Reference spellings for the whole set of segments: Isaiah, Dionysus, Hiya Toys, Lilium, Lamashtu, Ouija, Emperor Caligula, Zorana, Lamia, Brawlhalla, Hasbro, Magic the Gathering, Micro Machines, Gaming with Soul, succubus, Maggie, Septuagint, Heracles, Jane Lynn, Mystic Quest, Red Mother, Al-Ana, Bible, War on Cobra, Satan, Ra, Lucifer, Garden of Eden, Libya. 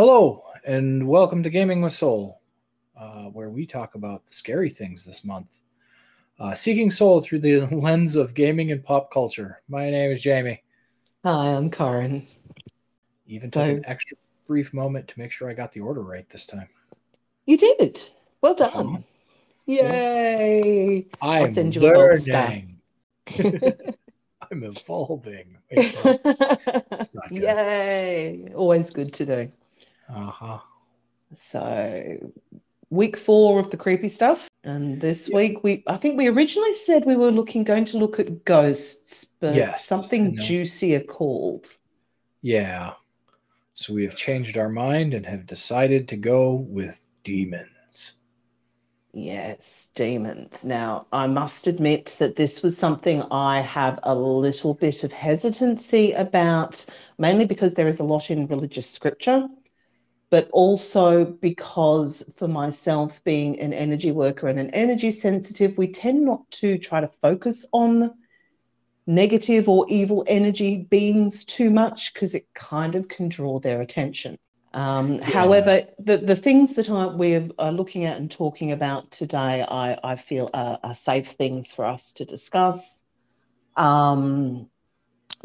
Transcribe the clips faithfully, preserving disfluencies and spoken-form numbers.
Hello, and welcome to Gaming with Soul, uh, where we talk about the scary things this month. Uh, seeking soul through the lens of gaming and pop culture. My name is Jamie. Hi, I'm Karin. Even so, took an extra brief moment to make sure I got the order right this time. You did. Well done. Um, Yay. I'm I'll send you learning. I'm evolving. Yay. Always good to do. Uh-huh. So week four of the creepy stuff, and this yeah. week we I think we originally said we were looking going to look at ghosts, but yes, something juicier called. Yeah. So we have changed our mind and have decided to go with demons. Yes, demons. Now, I must admit that this was something I have a little bit of hesitancy about, mainly because there is a lot in religious scripture, but also because for myself, being an energy worker and an energy sensitive, we tend not to try to focus on negative or evil energy beings too much because it kind of can draw their attention. Um, yeah. However, the, the things that I, we're uh, looking at and talking about today, I, I feel are, are safe things for us to discuss. Um,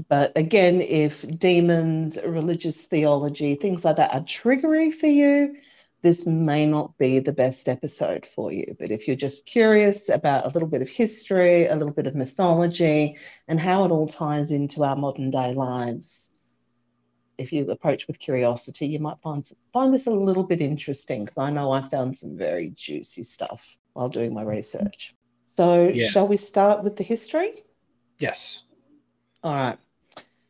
But again, if demons, religious theology, things like that are triggery for you, this may not be the best episode for you. But if you're just curious about a little bit of history, a little bit of mythology, and how it all ties into our modern day lives, if you approach with curiosity, you might find, find this a little bit interesting, because I know I found some very juicy stuff while doing my research. So yeah. Shall we start with the history? Yes. All right.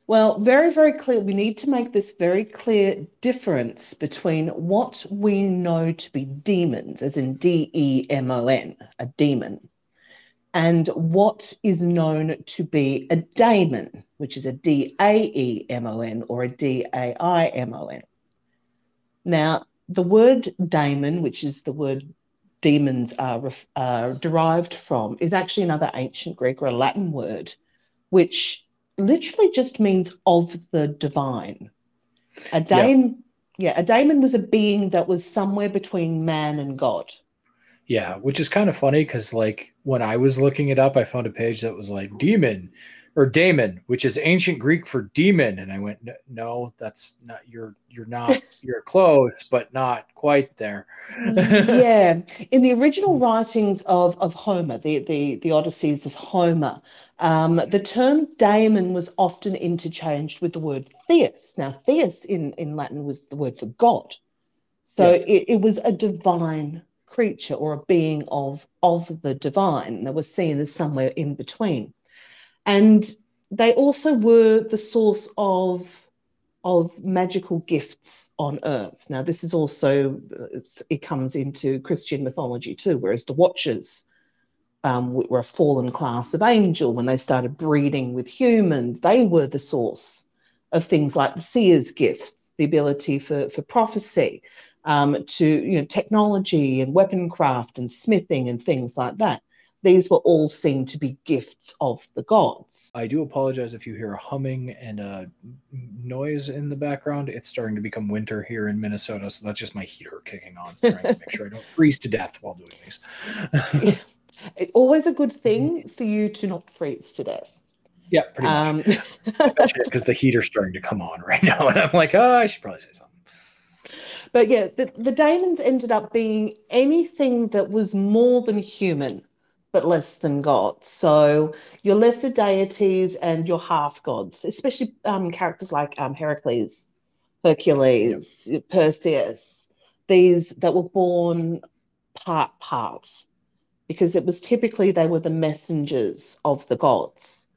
Well, very, very clear. We need to make this very clear difference between what we know to be demons, as in D E M O N, a demon, and what is known to be a daemon, which is a D A E M O N or a D A I M O N. Now, the word daemon, which is the word demons are uh, derived from, is actually another ancient Greek or a Latin word, which literally just means of the divine. A daemon, yeah. yeah, a daemon was a being that was somewhere between man and God. Yeah, which is kind of funny because, like, when I was looking it up, I found a page that was like demon or daemon, which is ancient Greek for demon, and I went, no, that's not you're you're not you're close, but not quite there. Yeah, in the original writings of of Homer, the the the Odysseys of Homer. Um, the term daemon was often interchanged with the word theus. Now, theus in, in Latin was the word for God. So yeah. it, it was a divine creature or a being of, of the divine that was seen as somewhere in between. And they also were the source of of magical gifts on earth. Now, this is also, it's, it comes into Christian mythology too, whereas the Watchers Um, were a fallen class of angel. When they started breeding with humans, they were the source of things like the seer's gifts, the ability for, for prophecy, um, to you know, technology and weapon craft and smithing and things like that. These were all seen to be gifts of the gods. I do apologize if you hear a humming and a noise in the background. It's starting to become winter here in Minnesota, so that's just my heater kicking on, trying to make sure I don't freeze to death while doing these. It's always a good thing for you to not freeze to death. Yeah, pretty um, much. Because the heater's starting to come on right now, and I'm like, oh, I should probably say something. But yeah, the, the daemons ended up being anything that was more than human, but less than God. So your lesser deities and your half-gods, especially um, characters like um, Heracles, Hercules, yep. Perseus, these that were born part, part. Because it was typically they were the messengers of the gods.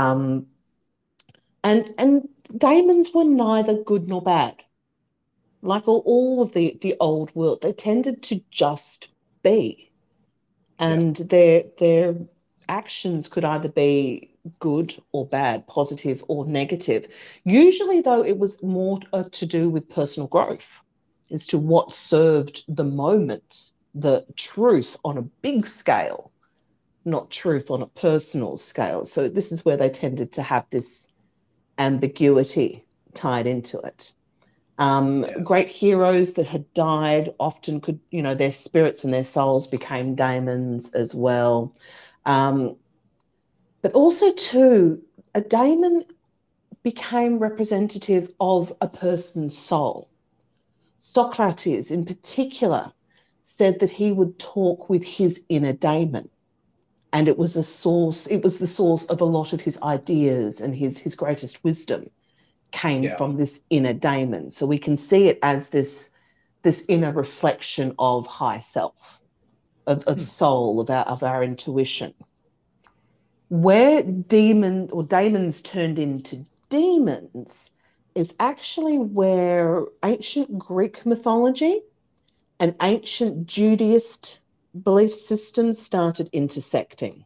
Um, and and daemons were neither good nor bad. Like all, all of the, the old world, they tended to just be. And yeah. their, their actions could either be good or bad, positive or negative. Usually, though, it was more to do with personal growth as to what served the moment. The truth on a big scale, not truth on a personal scale. So this is where they tended to have this ambiguity tied into it. Um, yeah. Great heroes that had died often could, you know, their spirits and their souls became daemons as well. Um, but also, too, a daemon became representative of a person's soul. Socrates, in particular, said that he would talk with his inner daemon. And it was a source, it was the source of a lot of his ideas, and his, his greatest wisdom came yeah. from this inner daemon. So we can see it as this, this inner reflection of high self, of, of hmm. soul, of our, of our intuition. Where demon or daemons turned into demons is actually where ancient Greek mythology and ancient Judaist belief systems started intersecting.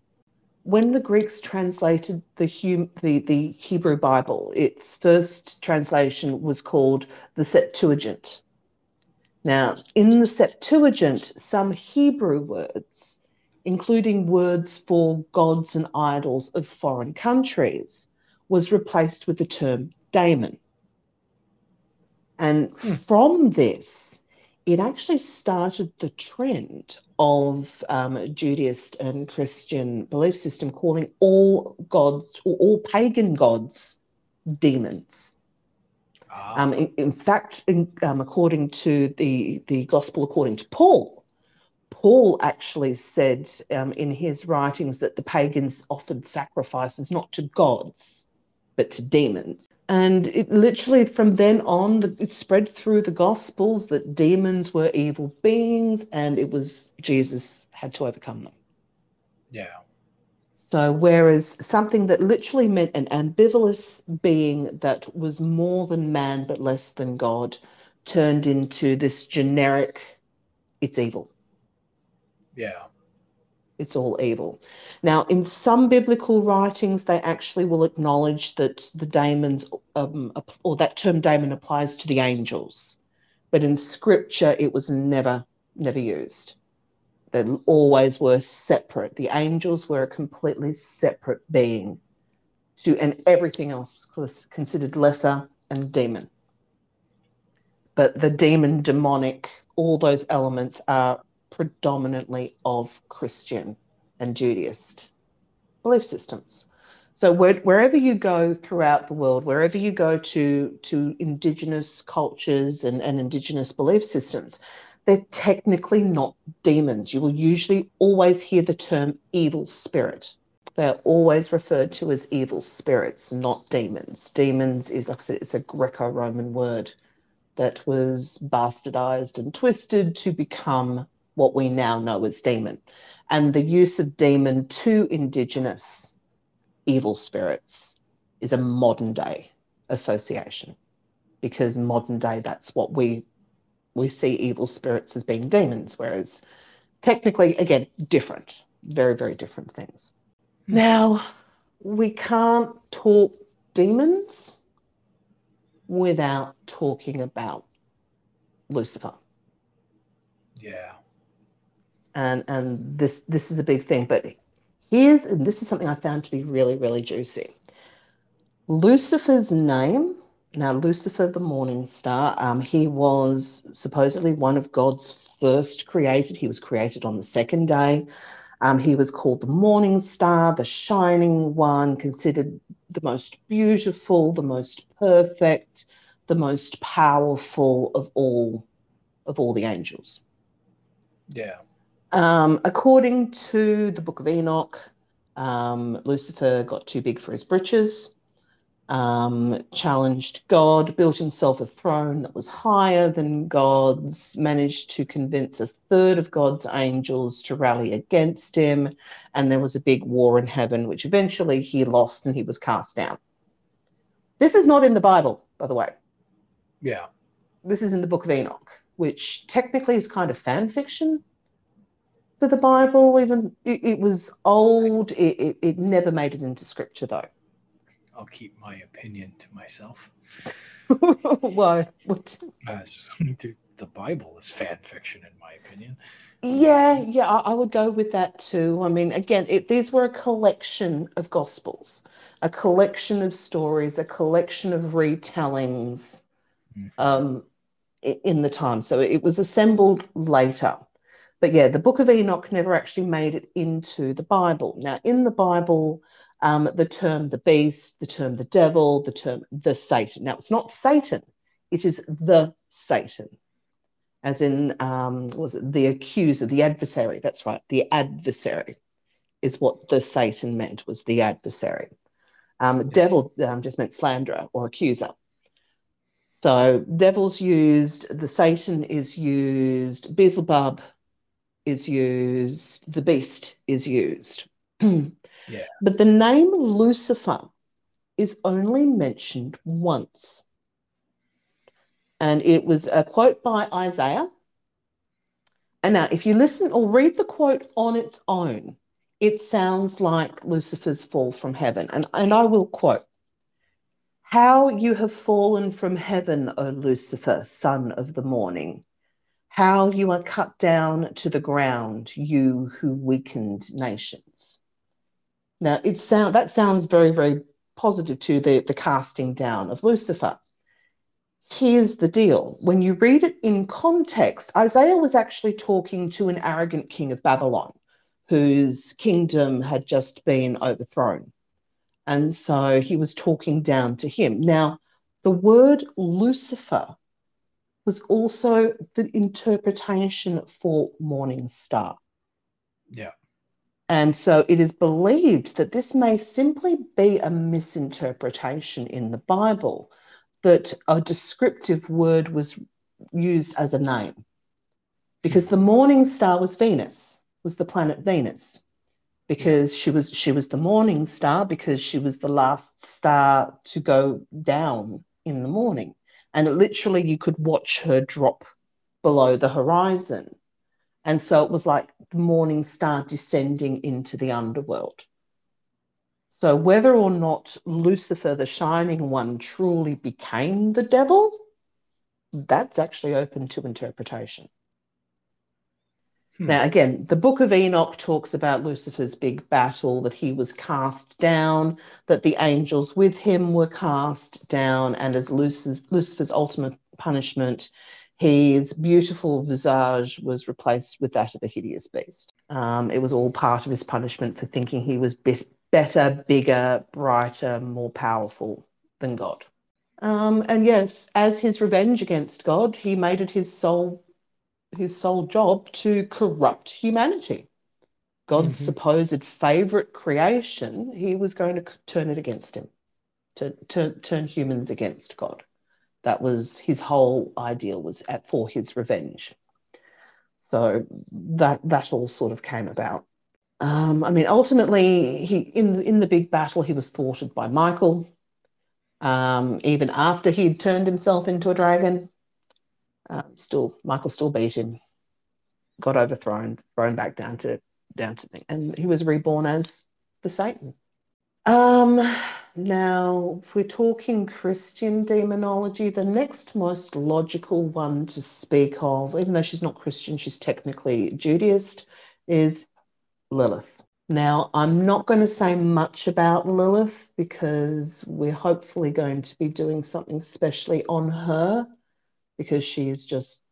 When the Greeks translated the, hum the, the Hebrew Bible, its first translation was called the Septuagint. Now, in the Septuagint, some Hebrew words, including words for gods and idols of foreign countries, was replaced with the term daemon. And hmm. from this, it actually started the trend of um, Judaist and Christian belief system calling all gods, or all pagan gods, demons. Ah. Um, in, in fact, in, um, according to the, the Gospel, according to Paul, Paul actually said um, in his writings that the pagans offered sacrifices not to gods, but to demons. And it literally, from then on, it spread through the Gospels that demons were evil beings, and it was Jesus had to overcome them. Yeah. So whereas something that literally meant an ambivalent being that was more than man but less than God turned into this generic, it's evil. Yeah. It's all evil. Now, in some biblical writings, they actually will acknowledge that the daemons, um, or that term daemon, applies to the angels. But in scripture, it was never, never used. They always were separate. The angels were a completely separate being, to, and everything else was considered lesser and demon. But the demon, demonic, all those elements are predominantly of Christian and Judaist belief systems. So where, wherever you go throughout the world, wherever you go to, to indigenous cultures and, and indigenous belief systems, they're technically not demons. You will usually always hear the term evil spirit. They're always referred to as evil spirits, not demons. Demons is, like I said, it's a Greco-Roman word that was bastardized and twisted to become what we now know as demon, and the use of demon to indigenous evil spirits is a modern day association, because modern day, that's what we we see evil spirits as being demons, whereas technically, again, different, very, very different things. Now, we can't talk demons without talking about Lucifer. Yeah. And, and this this is a big thing. But here's, and this is something I found to be really, really juicy. Lucifer's name, now Lucifer the morning star, um, he was supposedly one of God's first created. He was created on the second day. Um, he was called the morning star, the shining one, considered the most beautiful, the most perfect, the most powerful of all, of all the angels. Yeah. Um, according to the Book of Enoch, um, Lucifer got too big for his britches, um, challenged God, built himself a throne that was higher than God's, managed to convince a third of God's angels to rally against him, and there was a big war in heaven, which eventually he lost and he was cast down. This is not in the Bible, by the way. Yeah. This is in the Book of Enoch, which technically is kind of fan fiction. For the Bible, even it, it was old. It, it it never made it into scripture, though. I'll keep my opinion to myself. Why? What? Uh, the Bible is fan fiction, in my opinion. Yeah, yeah, I, I would go with that too. I mean, again, it, these were a collection of gospels, a collection of stories, a collection of retellings, mm-hmm. um, in the time. So it was assembled later. But yeah, the Book of Enoch never actually made it into the Bible. Now, in the Bible, um, the term the beast, the term the devil, the term the Satan. Now, it's not Satan. It is the Satan, as in um, was it the accuser, the adversary. That's right. The adversary is what the Satan meant, was the adversary. Um, okay. Devil um, just meant slanderer or accuser. So devil's used, the Satan is used, Beelzebub is used, the beast is used. Yeah. But the name Lucifer is only mentioned once. And it was a quote by Isaiah. And now if you listen or read the quote on its own, it sounds like Lucifer's fall from heaven. And, and I will quote, "How you have fallen from heaven, O Lucifer, son of the morning. How you are cut down to the ground, you who weakened nations." Now, it sound, that sounds very, very positive to the, the casting down of Lucifer. Here's the deal. When you read it in context, Isaiah was actually talking to an arrogant king of Babylon whose kingdom had just been overthrown. And so he was talking down to him. Now, the word Lucifer was also the interpretation for morning star. Yeah. And so it is believed that this may simply be a misinterpretation in the Bible, that a descriptive word was used as a name, because the morning star was Venus, was the planet Venus, because she was she was the morning star, because she was the last star to go down in the morning. And it literally, you could watch her drop below the horizon. And so it was like the morning star descending into the underworld. So whether or not Lucifer, the Shining One, truly became the devil, that's actually open to interpretation. Hmm. Now, again, the Book of Enoch talks about Lucifer's big battle, that he was cast down, that the angels with him were cast down, and as Lucifer's, Lucifer's ultimate punishment, his beautiful visage was replaced with that of a hideous beast. Um, it was all part of his punishment for thinking he was bit. better, bigger, brighter, more powerful than God. Um, and yes, as his revenge against God, he made it his sole, his sole job to corrupt humanity. God's mm-hmm. supposed favourite creation, he was going to turn it against him, to, to turn humans against God. That was his whole ideal, was at, for his revenge. So that that all sort of came about. Um, I mean, ultimately, he in the, in the big battle, he was thwarted by Michael, um, even after he'd turned himself into a dragon. Um, still, Michael still beat him, got overthrown, thrown back down to down to thing, and he was reborn as the Satan. Um, now, if we're talking Christian demonology, the next most logical one to speak of, even though she's not Christian, she's technically Judaist, is Lilith. Now, I'm not going to say much about Lilith because we're hopefully going to be doing something specially on her, because she is just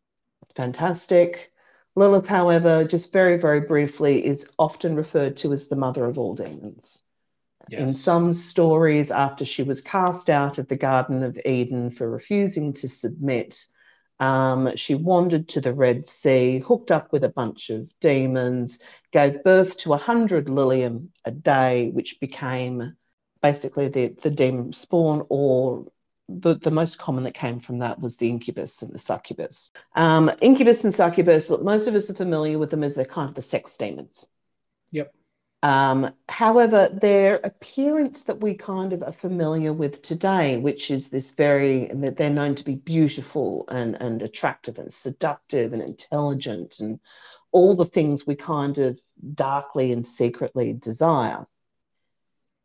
fantastic. Lilith, however, just very, very briefly, is often referred to as the mother of all demons. Yes. In some stories, after she was cast out of the Garden of Eden for refusing to submit, Um, she wandered to the Red Sea, hooked up with a bunch of demons, gave birth to a hundred lilium a day, which became basically the, the demon spawn, or the, the most common that came from that was the incubus and the succubus. Um, incubus and succubus, look, most of us are familiar with them as they're kind of the sex demons. Yep. Um, however, their appearance that we kind of are familiar with today, which is this very, and that they're known to be beautiful and, and attractive and seductive and intelligent and all the things we kind of darkly and secretly desire.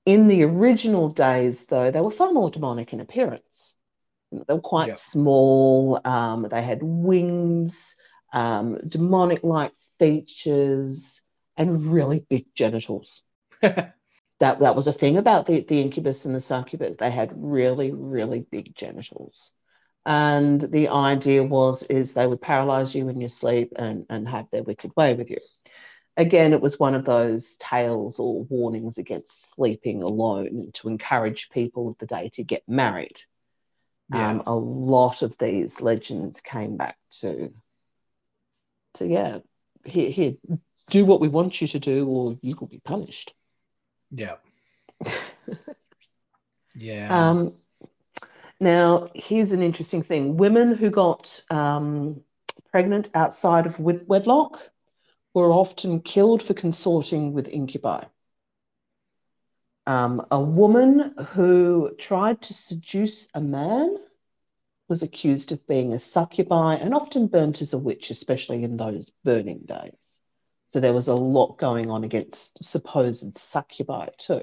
In the original days, though, they were far more demonic in appearance. They were quite yeah. small. Um, they had wings, um, demonic-like features, and really big genitals. that that was a thing about the, the incubus and the succubus. They had really, really big genitals. And the idea was is they would paralyze you in your sleep and, and have their wicked way with you. Again, it was one of those tales or warnings against sleeping alone and to encourage people of the day to get married. Yeah. Um, a lot of these legends came back to, to yeah, here, here, do what we want you to do or you could be punished. Yeah. yeah. Um, now, here's an interesting thing. Women who got um, pregnant outside of wedlock were often killed for consorting with incubi. Um, a woman who tried to seduce a man was accused of being a succubi and often burnt as a witch, especially in those burning days. So there was a lot going on against supposed succubi too.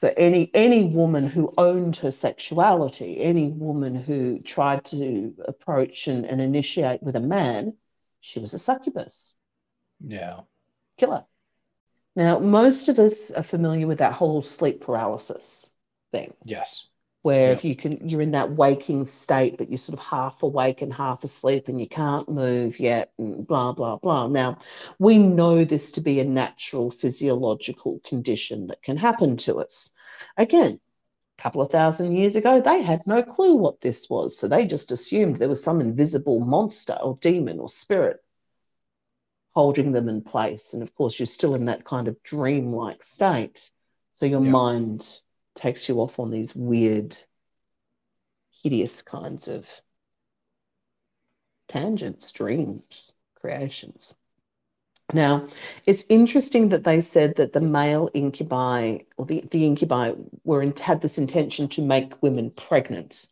So any any woman who owned her sexuality, any woman who tried to approach and, and initiate with a man, she was a succubus. Yeah. Killer. Now, most of us are familiar with that whole sleep paralysis thing. Yes. Where yep. if you can, you're in that waking state, but you're sort of half awake and half asleep and you can't move yet and blah, blah, blah. Now, we know this to be a natural physiological condition that can happen to us. Again, a couple of thousand years ago, they had no clue what this was. So they just assumed there was some invisible monster or demon or spirit holding them in place. And, of course, you're still in that kind of dreamlike state. So your yep. mind takes you off on these weird, hideous kinds of tangents, dreams, creations. Now, it's interesting that they said that the male incubi or the, the incubi were in, had this intention to make women pregnant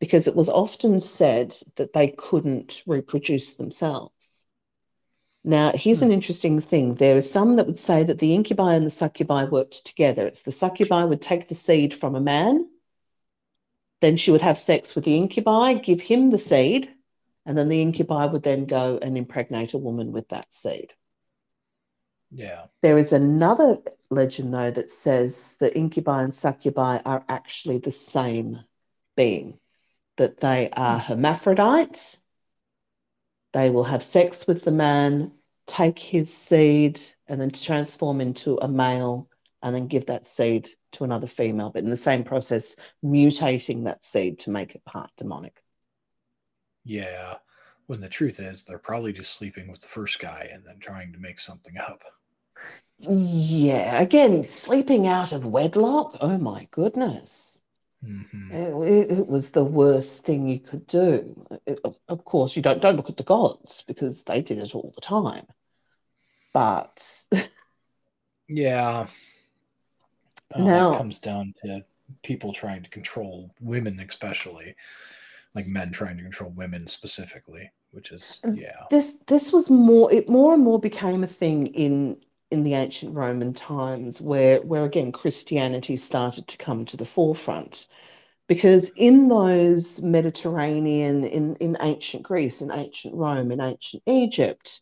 because it was often said that they couldn't reproduce themselves. Now, here's an interesting thing. There are some that would say that the incubi and the succubi worked together. It's the succubi would take the seed from a man, then she would have sex with the incubi, give him the seed, and then the incubi would then go and impregnate a woman with that seed. Yeah. There is another legend, though, that says the incubi and succubi are actually the same being, that they are hermaphrodites. They will have sex with the man, take his seed, and then transform into a male and then give that seed to another female, but in the same process, mutating that seed to make it part demonic. Yeah, when the truth is they're probably just sleeping with the first guy and then trying to make something up. Yeah, again, sleeping out of wedlock, oh my goodness. Mm-hmm. It, it was the worst thing you could do. It, of course, you don't don't look at the gods because they did it all the time. But yeah, um, now it comes down to people trying to control women, especially like men trying to control women specifically, which is yeah. This this was more it more and more became a thing in in the ancient Roman times where, where again, Christianity started to come to the forefront because in those Mediterranean, in, in ancient Greece, in ancient Rome, in ancient Egypt,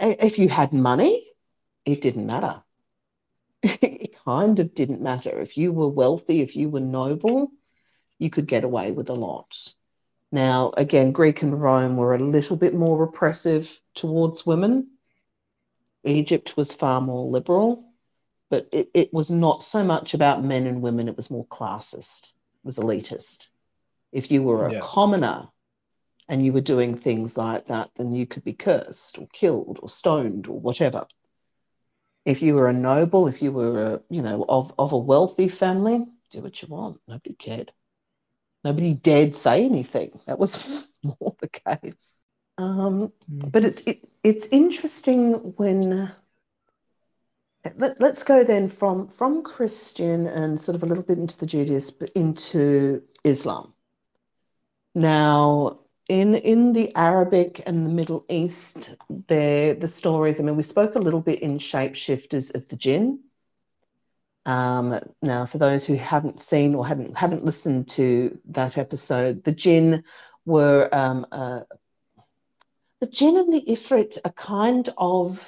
if you had money, it didn't matter. It kind of didn't matter. If you were wealthy, if you were noble, you could get away with a lot. Now, again, Greek and Rome were a little bit more repressive towards women. Egypt was far more liberal, but it, it was not so much about men and women. It was more classist. It was elitist. If you were a yeah. commoner and you were doing things like that, then you could be cursed or killed or stoned or whatever. If you were a noble, if you were, a, you know, of, of a wealthy family, do what you want. Nobody cared. Nobody dared say anything. That was more the case. Um, but it's it, it's interesting when let, let's go then from from Christian and sort of a little bit into the Judaism, but into Islam. Now, in in the Arabic and the Middle East, there the stories. I mean, we spoke a little bit in Shapeshifters of the Jinn. Um, now, for those who haven't seen or haven't haven't listened to that episode, the Jinn were um, a The jinn and the ifrit are kind of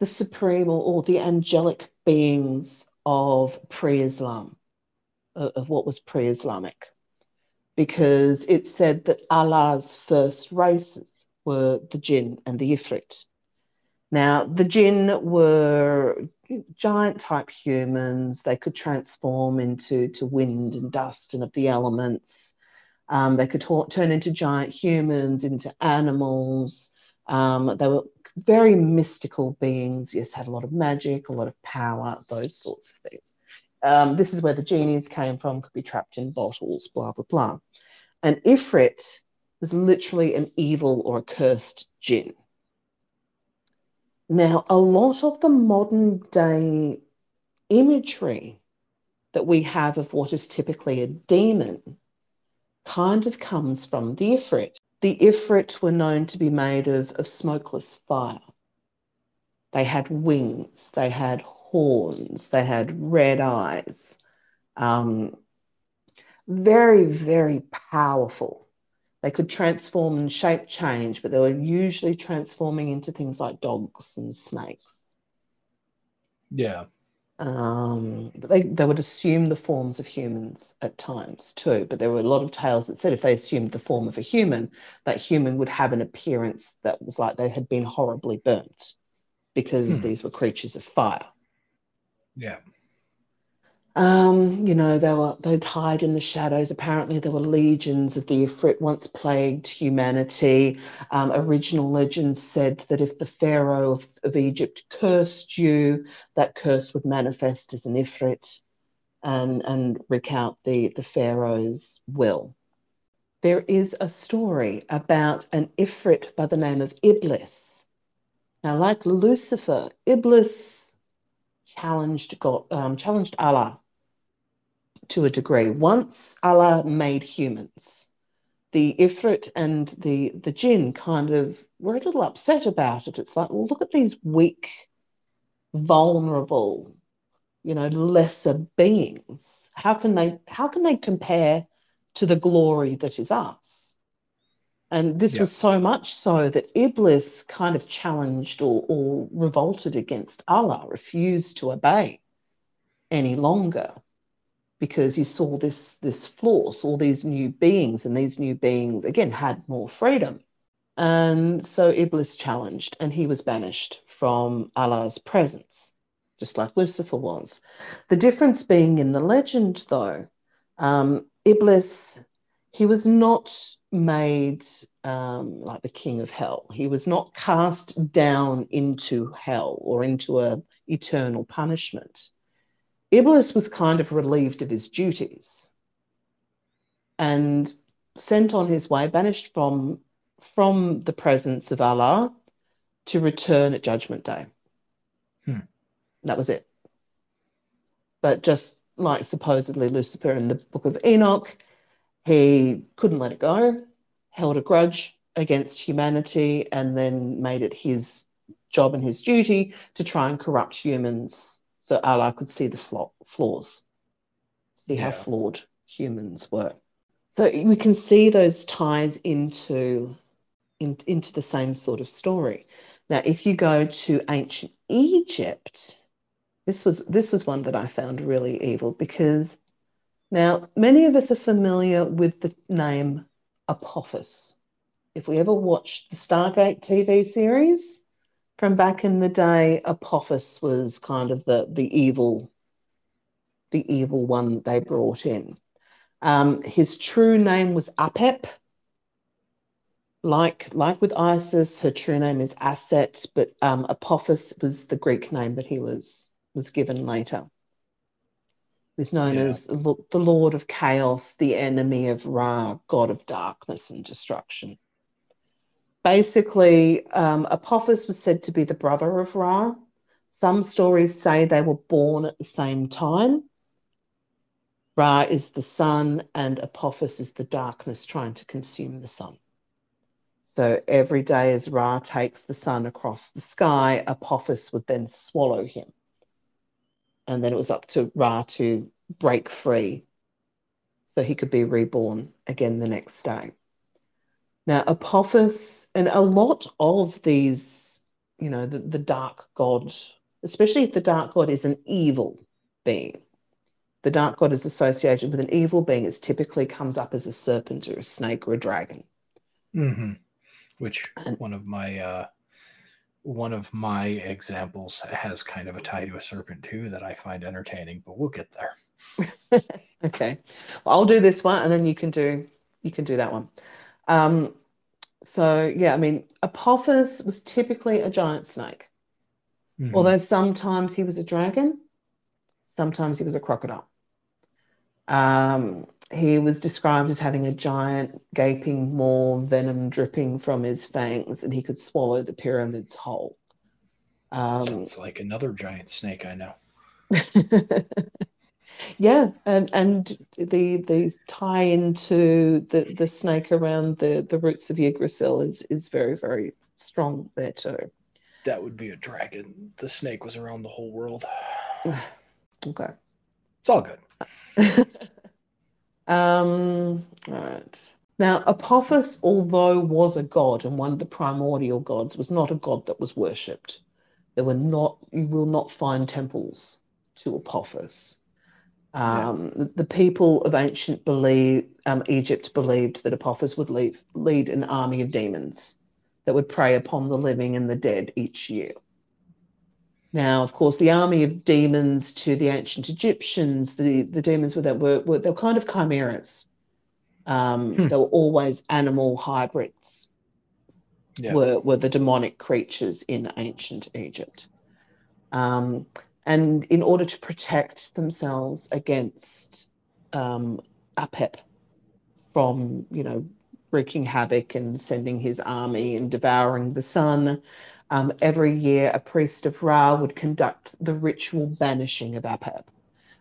the supreme or, or the angelic beings of pre-Islam, of, of what was pre-Islamic. because it said that Allah's first races were the jinn and the ifrit. Now, the jinn were giant-type humans. They could transform into to wind and dust and of the elements. Um, they could t- turn into giant humans, into animals. Um, they were very mystical beings, yes, had a lot of magic, a lot of power, those sorts of things. Um, this is where the genies came from, could be trapped in bottles, blah, blah, blah. And Ifrit was literally an evil or a cursed jinn. Now, a lot of the modern day imagery that we have of what is typically a demon kind of comes from the Ifrit. The Ifrit were known to be made of, of smokeless fire. They had wings, they had horns, they had red eyes. Um, very, very powerful. They could transform and shape change, but they were usually transforming into things like dogs and snakes. Yeah. Um, but they, they would assume the forms of humans at times too, but there were a lot of tales that said if they assumed the form of a human, that human would have an appearance that was like they had been horribly burnt because hmm. these were creatures of fire. Yeah. Um, you know, they were, they'd hide in the shadows. Apparently there were legions of the Ifrit once plagued humanity. Um, original legend said that if the pharaoh of, of Egypt cursed you, that curse would manifest as an Ifrit and, and wreak out the, the pharaoh's will. There is a story about an Ifrit by the name of Iblis. Now, like Lucifer, Iblis challenged God, um, challenged Allah to a degree. Once Allah made humans, the Ifrit and the, the jinn kind of were a little upset about it. It's like, well, look at these weak, vulnerable, you know, lesser beings. How can they, how can they compare to the glory that is us? And this yeah. was so much so that Iblis kind of challenged or, or revolted against Allah, refused to obey any longer, because he saw this, this flaw, saw these new beings, and these new beings, again, had more freedom. And so Iblis challenged, and he was banished from Allah's presence, just like Lucifer was. The difference being in the legend, though, um, Iblis, he was not made um, like the king of hell. He was not cast down into hell or into a eternal punishment. Iblis was kind of relieved of his duties and sent on his way, banished from, from the presence of Allah to return at Judgment Day. Hmm. That was it. But just like supposedly Lucifer in the Book of Enoch, he couldn't let it go, held a grudge against humanity, and then made it his job and his duty to try and corrupt humans so Allah could see the flaw, flaws, see yeah. how flawed humans were. So we can see those ties into, in, into the same sort of story. Now, if you go to ancient Egypt, this was, this was one that I found really evil because... Now, many of us are familiar with the name Apophis. If we ever watched the Stargate T V series from back in the day, Apophis was kind of the, the evil, the evil one that they brought in. Um, his true name was Apep. Like, like with Isis, her true name is Aset, but um, Apophis was the Greek name that he was, was given later. Was known yeah. as the Lord of Chaos, the enemy of Ra, god of darkness and destruction. Basically, um, Apophis was said to be the brother of Ra. Some stories say they were born at the same time. Ra is the sun and Apophis is the darkness trying to consume the sun. So every day as Ra takes the sun across the sky, Apophis would then swallow him. And then it was up to Ra to break free so he could be reborn again the next day. Now, Apophis and a lot of these, you know, the, the dark god, especially if the dark god is an evil being, The dark god is associated with an evil being. It typically comes up as a serpent or a snake or a dragon. Mm-hmm. Which and, one of my uh, one of my examples has kind of a tie to a serpent too that I find entertaining, but we'll get there. Okay, well, I'll do this one, and then you can do you can do that one. Um, so yeah, I mean, Apophis was typically a giant snake, mm-hmm. although sometimes he was a dragon, sometimes he was a crocodile. Um, he was described as having a giant gaping maw, venom dripping from his fangs, and he could swallow the pyramids whole. Um, Sounds like another giant snake I know. Yeah, and and the the tie into the, the snake around the, the roots of Yggdrasil is is very, very strong there too. That would be a dragon. The snake was around the whole world. Okay. It's all good. um, all right. Now, Apophis, although was a god and one of the primordial gods, was not a god that was worshipped. There were not, you will not find temples to Apophis. Um, yeah. The people of ancient believe, um, Egypt believed that Apophis would leave, lead an army of demons that would prey upon the living and the dead each year. Now, of course, the army of demons to the ancient Egyptians, the, the demons were, that were, were they were kind of chimeras. Um, hmm. They were always animal hybrids, yeah. were, were the demonic creatures in ancient Egypt. Um And in order to protect themselves against um, Apep from, you know, wreaking havoc and sending his army and devouring the sun, um, every year a priest of Ra would conduct the ritual banishing of Apep,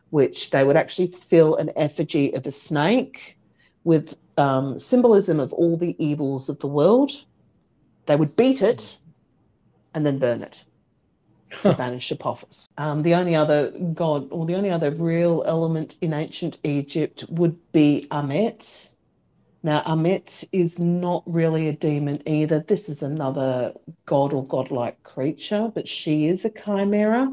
which they would actually fill an effigy of a snake with um, symbolism of all the evils of the world. They would beat it and then burn it. To banish Apophis. Um, the only other god, or the only other real element in ancient Egypt would be Ammit. Now, Ammit is not really a demon either. This is another god or godlike creature, but she is a chimera.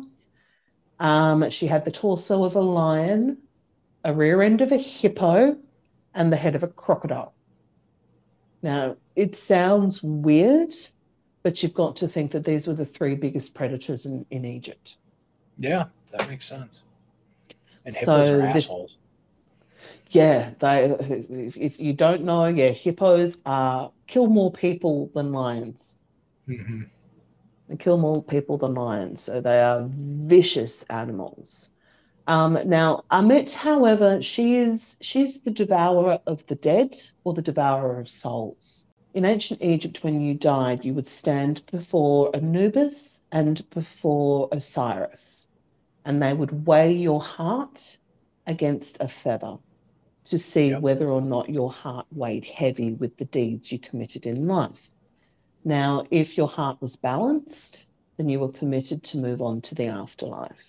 Um, she had the torso of a lion, a rear end of a hippo, and the head of a crocodile. Now, it sounds weird, but you've got to think that these were the three biggest predators in, in Egypt. Yeah, that makes sense. And hippos so are assholes. This, yeah, they. If, if you don't know, yeah, hippos are kill more people than lions. Mm-hmm. They kill more people than lions, so they are vicious animals. Um, now, Ammit, however, she is she's the devourer of the dead or the devourer of souls. In ancient Egypt, when you died, you would stand before Anubis and before Osiris, and they would weigh your heart against a feather to see yep. whether or not your heart weighed heavy with the deeds you committed in life. Now, if your heart was balanced, then you were permitted to move on to the afterlife.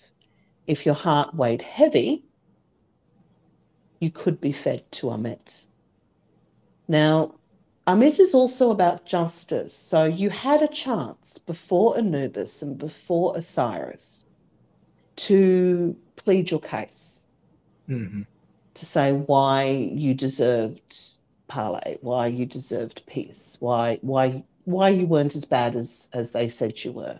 If your heart weighed heavy, you could be fed to Ammit. Now, Ammit is also about justice. So you had a chance before Anubis and before Osiris to plead your case, mm-hmm. to say why you deserved parley, why you deserved peace, why why why you weren't as bad as, as they said you were.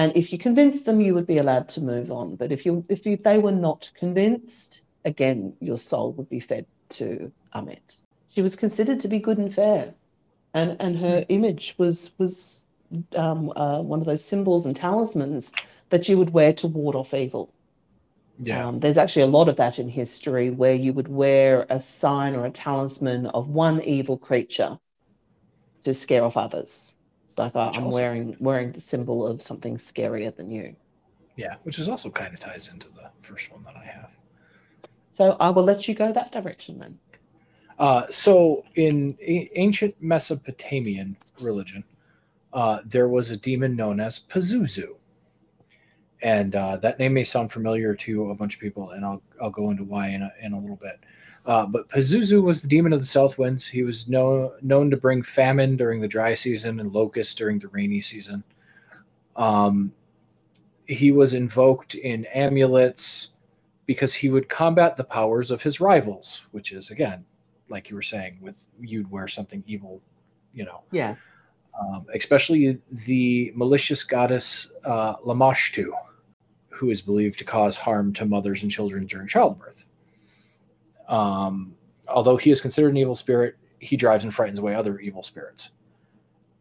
And if you convinced them, you would be allowed to move on. But if you if you, they were not convinced, again, your soul would be fed to Ammit. She was considered to be good and fair, and, and her image was was um, uh, one of those symbols and talismans that you would wear to ward off evil. Yeah, um, there's actually a lot of that in history where you would wear a sign or a talisman of one evil creature to scare off others. It's like, oh, I'm also wearing wearing the symbol of something scarier than you. Yeah, which is also kind of ties into the first one that I have. So I will let you go that direction then. Uh, so in a- ancient Mesopotamian religion, uh, there was a demon known as Pazuzu. And uh, that name may sound familiar to a bunch of people, and I'll I'll go into why in a, in a little bit. Uh, but Pazuzu was the demon of the south winds. He was no, known to bring famine during the dry season and locusts during the rainy season. Um, he was invoked in amulets, because he would combat the powers of his rivals, which is, again, like you were saying, with you'd wear something evil, you know. Yeah. Um, especially the malicious goddess uh, Lamashtu, who is believed to cause harm to mothers and children during childbirth. Um, although he is considered an evil spirit, he drives and frightens away other evil spirits.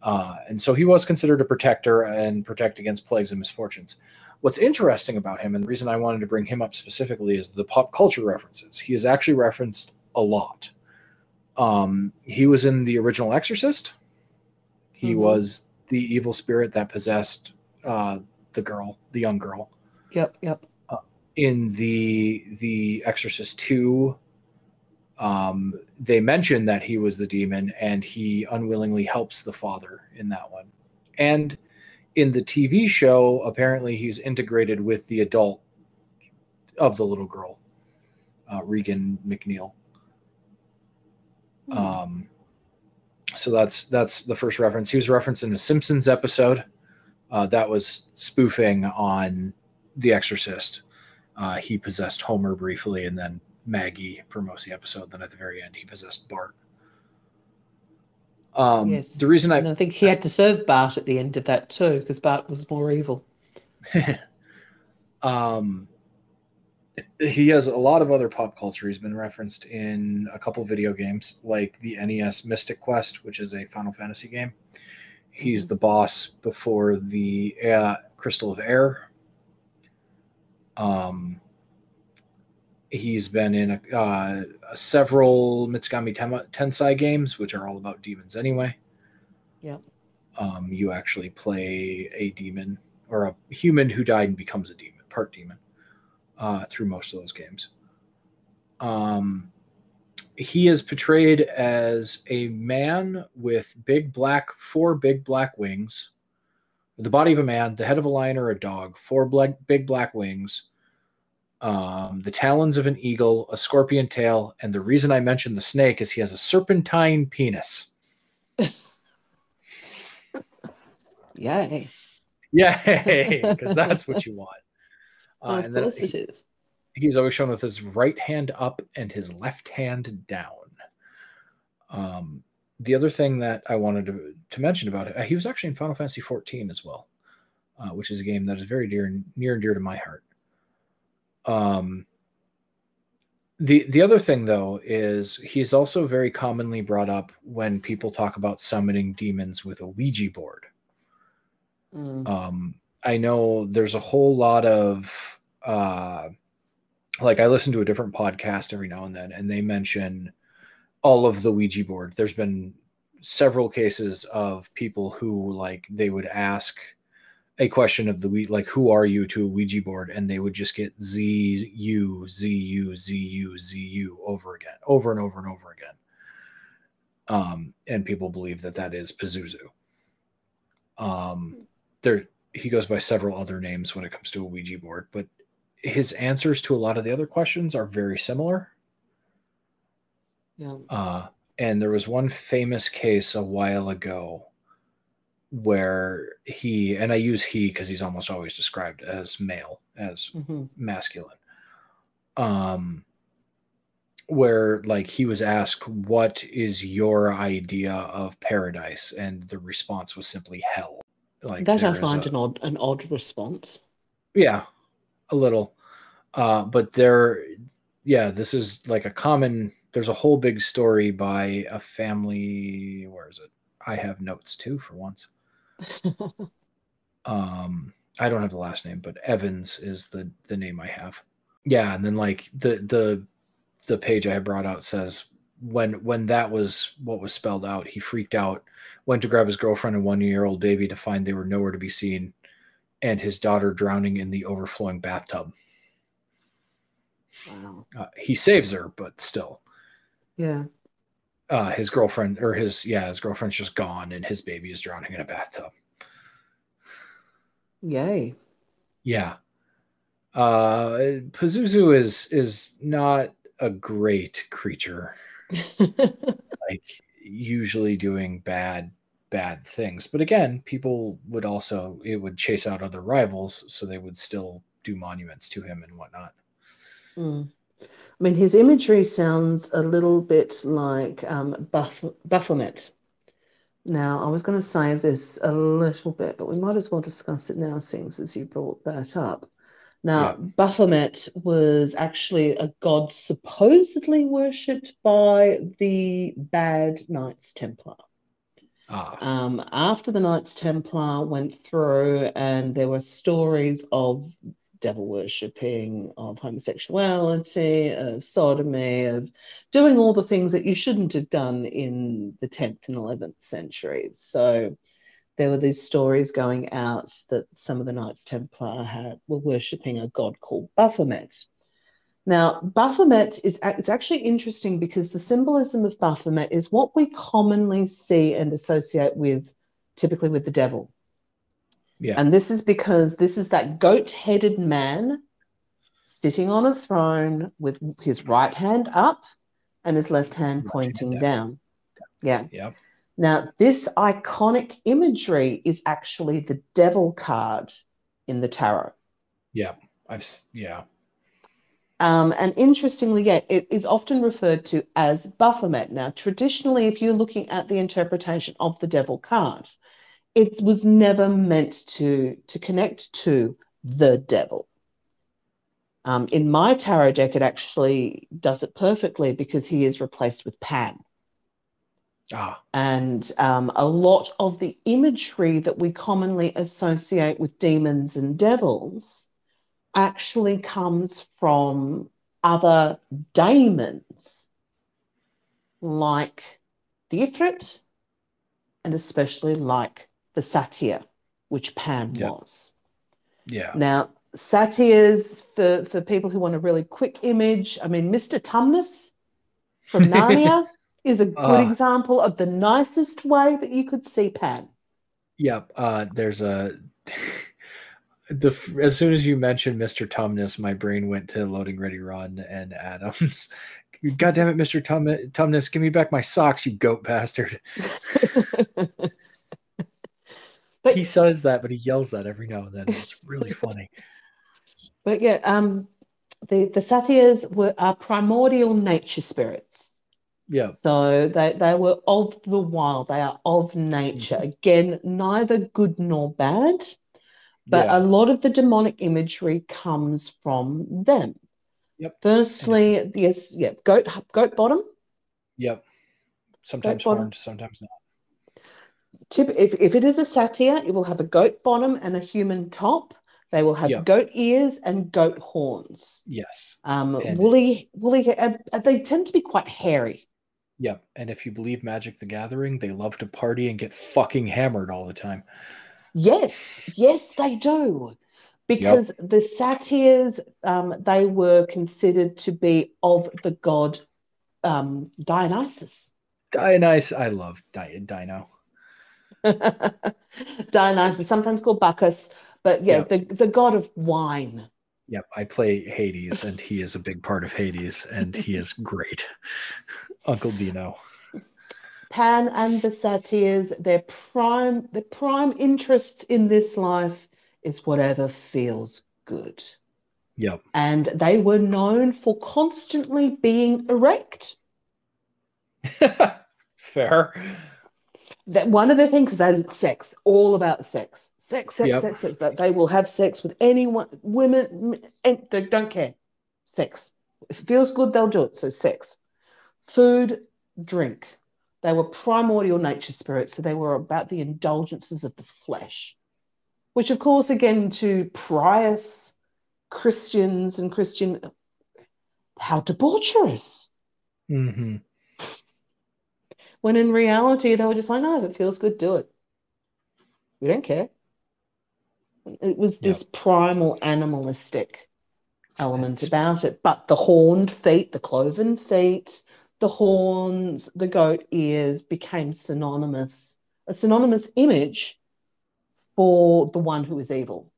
Uh, and so he was considered a protector and protect against plagues and misfortunes. What's interesting about him, and the reason I wanted to bring him up specifically, is the pop culture references. He is actually referenced a lot. Um, he was in the original Exorcist. He mm-hmm. was the evil spirit that possessed uh, the girl, the young girl. Yep, yep. Uh, in the the Exorcist two, um, they mention that he was the demon, and he unwillingly helps the father in that one. And in the T V show, apparently he's integrated with the adult of the little girl, uh, Regan McNeil. Mm-hmm. Um. So that's that's the first reference. He was referenced in a Simpsons episode uh, that was spoofing on The Exorcist. Uh, he possessed Homer briefly, and then Maggie for most of the episode. Then at the very end, he possessed Bart. Um, yes. The reason I, and I think he I, had to serve Bart at the end of that too, because Bart was more evil. um, he has a lot of other pop culture. He's been referenced in a couple video games, like the N E S Mystic Quest, which is a Final Fantasy game. He's the boss before the uh, Crystal of Air. Um, he's been in a, uh, several Mitsugami Tensei games, which are all about demons anyway. Yeah. Um, you actually play a demon or a human who died and becomes a demon, part demon. Uh, through most of those games. Um, he is portrayed as a man with big black, four big black wings, the body of a man, the head of a lion or a dog, four black, big black wings, um, the talons of an eagle, a scorpion tail, and the reason I mentioned the snake is he has a serpentine penis. Yay. Yay, because that's what you want. Uh, oh, of course he, it is. He's always shown with his right hand up and his left hand down. Um, the other thing that I wanted to, to mention about it, he was actually in Final Fantasy fourteen as well, uh, which is a game that is very dear and near and dear to my heart. Um, the the other thing though is he's also very commonly brought up when people talk about summoning demons with a Ouija board. Mm. Um, I know there's a whole lot of, uh, like I listen to a different podcast every now and then, and they mention all of the Ouija board. There's been several cases of people who like, they would ask a question of the Ouija, like, who are you to a Ouija board? And they would just get Z U Z U Z U Z U over again, over and over and over again. Um, and people believe that that is Pazuzu. Um, there, He goes by several other names when it comes to a Ouija board, but his answers to a lot of the other questions are very similar. Yeah. Uh, and there was one famous case a while ago where he, and I use he because he's almost always described as male, as mm-hmm. masculine, um, where like he was asked, what is your idea of paradise? And the response was simply hell. Like that I find a, an odd an odd response. Yeah, a little. Uh, but there, yeah, this is like a common, there's a whole big story by a family, where is it? I have notes too for once. um, I don't have the last name, but Evans is the, the name I have. Yeah, and then like the the the page I brought out says, when when that was what was spelled out, he freaked out, went to grab his girlfriend and one-year-old baby to find they were nowhere to be seen, and his daughter drowning in the overflowing bathtub. Wow. Uh, he saves her, but still. Yeah. Uh, his girlfriend, or his, yeah, his girlfriend's just gone, and his baby is drowning in a bathtub. Yay. Yeah. Uh, Pazuzu is is not a great creature. Like usually doing bad bad things, but again, people would also, it would chase out other rivals, so they would still do monuments to him and whatnot. Mm. I mean, his imagery sounds a little bit like um, Baphomet. Now, I was going to save this a little bit, but we might as well discuss it now, seeing as you brought that up. Now, yeah. Baphomet was actually a god supposedly worshipped by the bad Knights Templar. Ah. Um, after the Knights Templar went through and there were stories of devil worshipping, of homosexuality, of sodomy, of doing all the things that you shouldn't have done in the tenth and eleventh centuries. So there were these stories going out that some of the Knights Templar had were worshipping a god called Baphomet. Now, Baphomet is it's actually interesting because the symbolism of Baphomet is what we commonly see and associate with, typically with the devil. Yeah. And this is because this is that goat-headed man sitting on a throne with his right hand up and his left hand right pointing hand down. down. Yeah. Yeah. Now, this iconic imagery is actually the devil card in the tarot. Yeah. I've yeah. Um, and interestingly, yeah, it is often referred to as Baphomet. Now, traditionally, if you're looking at the interpretation of the devil card, it was never meant to, to connect to the devil. Um, in my tarot deck, it actually does it perfectly because he is replaced with Pan. Ah. And um, a lot of the imagery that we commonly associate with demons and devils actually comes from other daemons like the Ifrit and especially like the satyr, which Pan yep. was. Yeah. Now, satyrs, for, for people who want a really quick image, I mean, Mister Tumnus from Lamia is a good uh, example of the nicest way that you could see Pan. Yeah, uh, there's a... The, as soon as you mentioned Mister Tumnus, my brain went to Loading Ready Run and Adams. God damn it, Mister Tum- Tumnus, give me back my socks, you goat bastard. But, he says that, but he yells that every now and then. It's really funny. But yeah, um, the, the satyrs were are primordial nature spirits. Yeah. So they, they were of the wild. They are of nature. Mm-hmm. Again, neither good nor bad. But yeah. a lot of the demonic imagery comes from them. Yep. Firstly, yes, yep, goat goat bottom. Yep. Sometimes horned, sometimes not. Tip, if, if it is a satyr, it will have a goat bottom and a human top. They will have yep. goat ears and goat horns. Yes. Um, and woolly, woolly. Uh, they tend to be quite hairy. Yep. And if you believe Magic the Gathering, they love to party and get fucking hammered all the time. Yes, yes, they do, because yep. the satyrs, um, they were considered to be of the god um, Dionysus. Dionysus, I love Di- Dino. Dionysus, sometimes called Bacchus, but yeah, yep. the, the god of wine. Yep, I play Hades, and he is a big part of Hades, and he is great. Uncle Dino. Pan and the satyrs, their prime their prime interests in this life is whatever feels good. Yep. And they were known for constantly being erect. Fair. That one of the things is that sex, all about sex. Sex, sex, yep. sex, sex. That they will have sex with anyone, women, and they don't care. Sex. If it feels good, they'll do it. So sex. Food, drink. They were primordial nature spirits, so they were about the indulgences of the flesh, which, of course, again, to pious Christians and Christian, how debaucherous. Mm-hmm. When in reality, they were just like, no, if it feels good, do it. We don't care. It was this yep. primal animalistic it's element nice. About it, but the horned feet, the cloven feet, the horns, the goat ears became synonymous, a synonymous image for the one who is evil.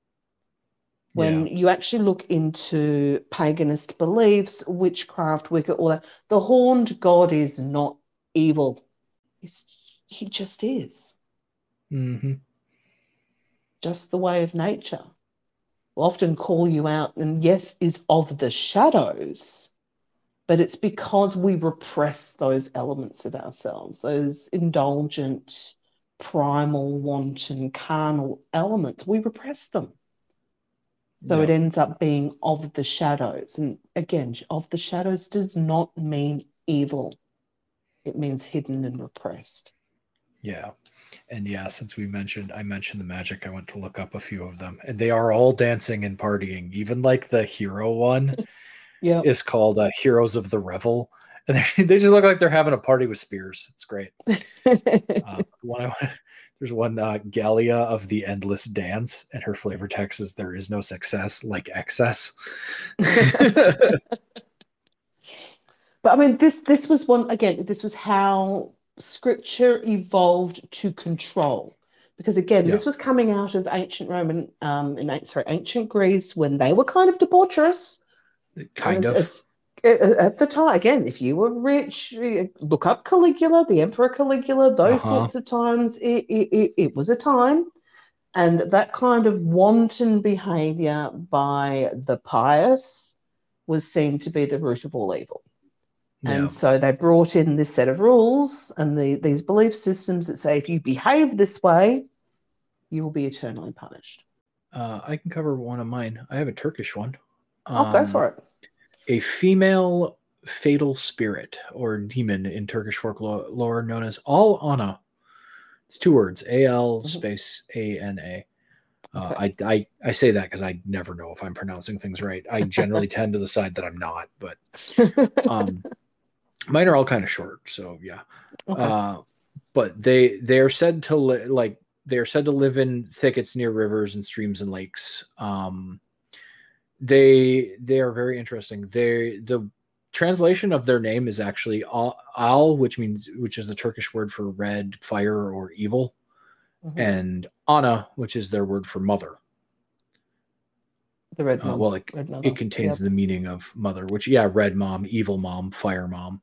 When yeah. you actually look into paganist beliefs, witchcraft, Wicca, all that, the horned god is not evil. He's, he just is. Mm-hmm. Just the way of nature. will often call you out, and yes, is of the shadows, but it's because we repress those elements of ourselves, those indulgent, primal, wanton, carnal elements. We repress them. So yeah. It ends up being of the shadows. And again, of the shadows does not mean evil. It means hidden and repressed. Yeah. And yeah, since we mentioned, I mentioned the magic, I went to look up a few of them. And they are all dancing and partying. Even like the hero one yep. is called uh, Heroes of the Revel. And they just look like they're having a party with spears. It's great. uh, one I There's one, uh, Gallia of the Endless Dance, and her flavor text is, there is no success like excess. But I mean, this this was one, again, this was how scripture evolved to control. Because again, yeah. this was coming out of ancient Roman, um, in, sorry, ancient Greece, when they were kind of debaucherous. Kind as, of. As, at the time, again, if you were rich, look up Caligula, the Emperor Caligula, those uh-huh. sorts of times. It, it, it was a time. And that kind of wanton behavior by the pious was seen to be the root of all evil. Yeah. And so they brought in this set of rules and the, these belief systems that say if you behave this way, you will be eternally punished. Uh, I can cover one of mine. I have a Turkish one. Um, I'll go for it. A female fatal spirit or demon in Turkish folklore known as Al-Ana. It's two words, A L mm-hmm. space A N A. Uh, okay. I, I, I say that because I never know if I'm pronouncing things right. I generally tend to the side that I'm not, but um, mine are all kind of short, so yeah. Okay. Uh, but they they are said to li- like they are said to live in thickets near rivers and streams and lakes. Um, They they are very interesting. They the translation of their name is actually al, al, which means which is the Turkish word for red, fire, or evil, mm-hmm. and ana, which is their word for mother. The red mom. Uh, well, it, red it contains yep. the meaning of mother, which yeah, red mom, evil mom, fire mom.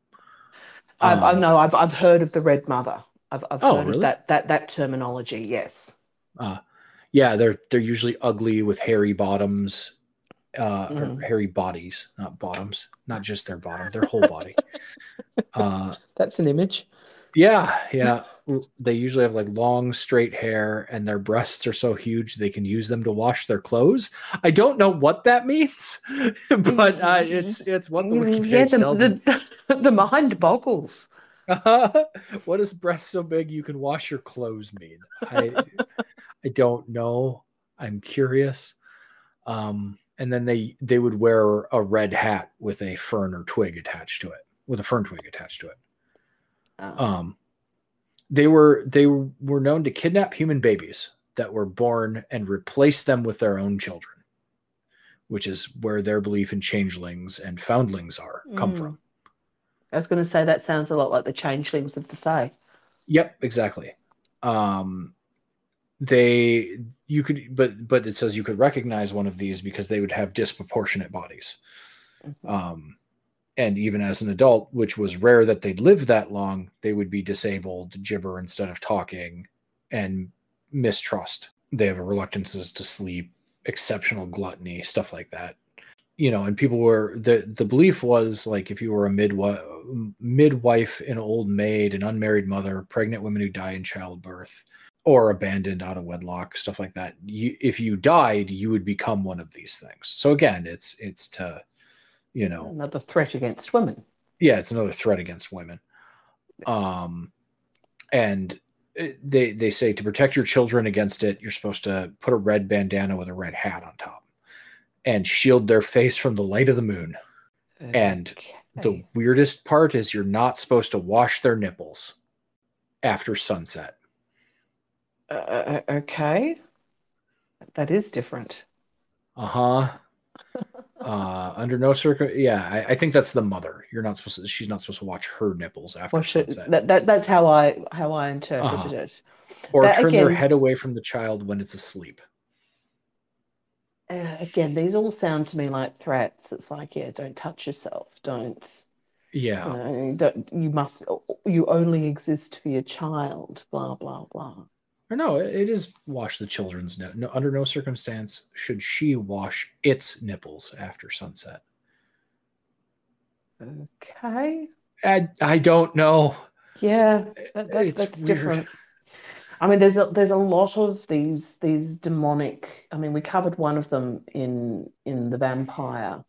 Um, I know I've I've heard of the red mother. I've I've oh, heard really? of that that that terminology. Yes. Uh yeah, they're they're usually ugly with hairy bottoms. Uh, mm. hairy bodies, not bottoms, not just their bottom, their whole body. Uh, That's an image. Yeah, yeah. They usually have like long, straight hair, and their breasts are so huge they can use them to wash their clothes. I don't know what that means, but uh, it's it's what the Wikipedia yeah, the, tells the, me. The mind boggles. Uh, what does breasts so big you can wash your clothes mean? I I don't know. I'm curious. Um. And then they, they would wear a red hat with a fern or twig attached to it, with a fern twig attached to it. Oh. Um, they were they were known to kidnap human babies that were born and replace them with their own children, which is where their belief in changelings and foundlings are come mm. from. I was going to say that sounds a lot like the changelings of the Fae. Yep, exactly. Um, they you could but but it says you could recognize one of these because they would have disproportionate bodies, um and even as an adult, which was rare that they'd live that long, they would be disabled, gibber instead of talking, and mistrust. They have a reluctances to sleep, exceptional gluttony, stuff like that, you know. And people were the the belief was like if you were a midwife midwife an old maid, an unmarried mother, pregnant women who die in childbirth or abandoned out of wedlock, stuff like that. You, if you died, you would become one of these things. So again, it's it's to, you know, another threat against women. Yeah, it's another threat against women. Um, and they they say to protect your children against it, you're supposed to put a red bandana with a red hat on top, and shield their face from the light of the moon. Okay. And the weirdest part is you're not supposed to wash their nipples after sunset. Uh, okay, that is different. Uh-huh. Uh, under no circle, yeah. I, I think that's the mother. You're not supposed to. She's not supposed to watch her nipples after sunset. That, that, that's how I how I interpreted uh-huh. it. Or that, turn again, their head away from the child when it's asleep. Uh, again, these all sound to me like threats. It's like, yeah, don't touch yourself. Don't. Yeah. You know, don't, you must. You only exist for your child. Blah blah blah. Or no, it is wash the children's no, no under no circumstance should she wash its nipples after sunset. Okay. I I don't know. Yeah, that, that, it's that's weird. Different. I mean, there's a, there's a lot of these these demonic. I mean, we covered one of them in in the vampire,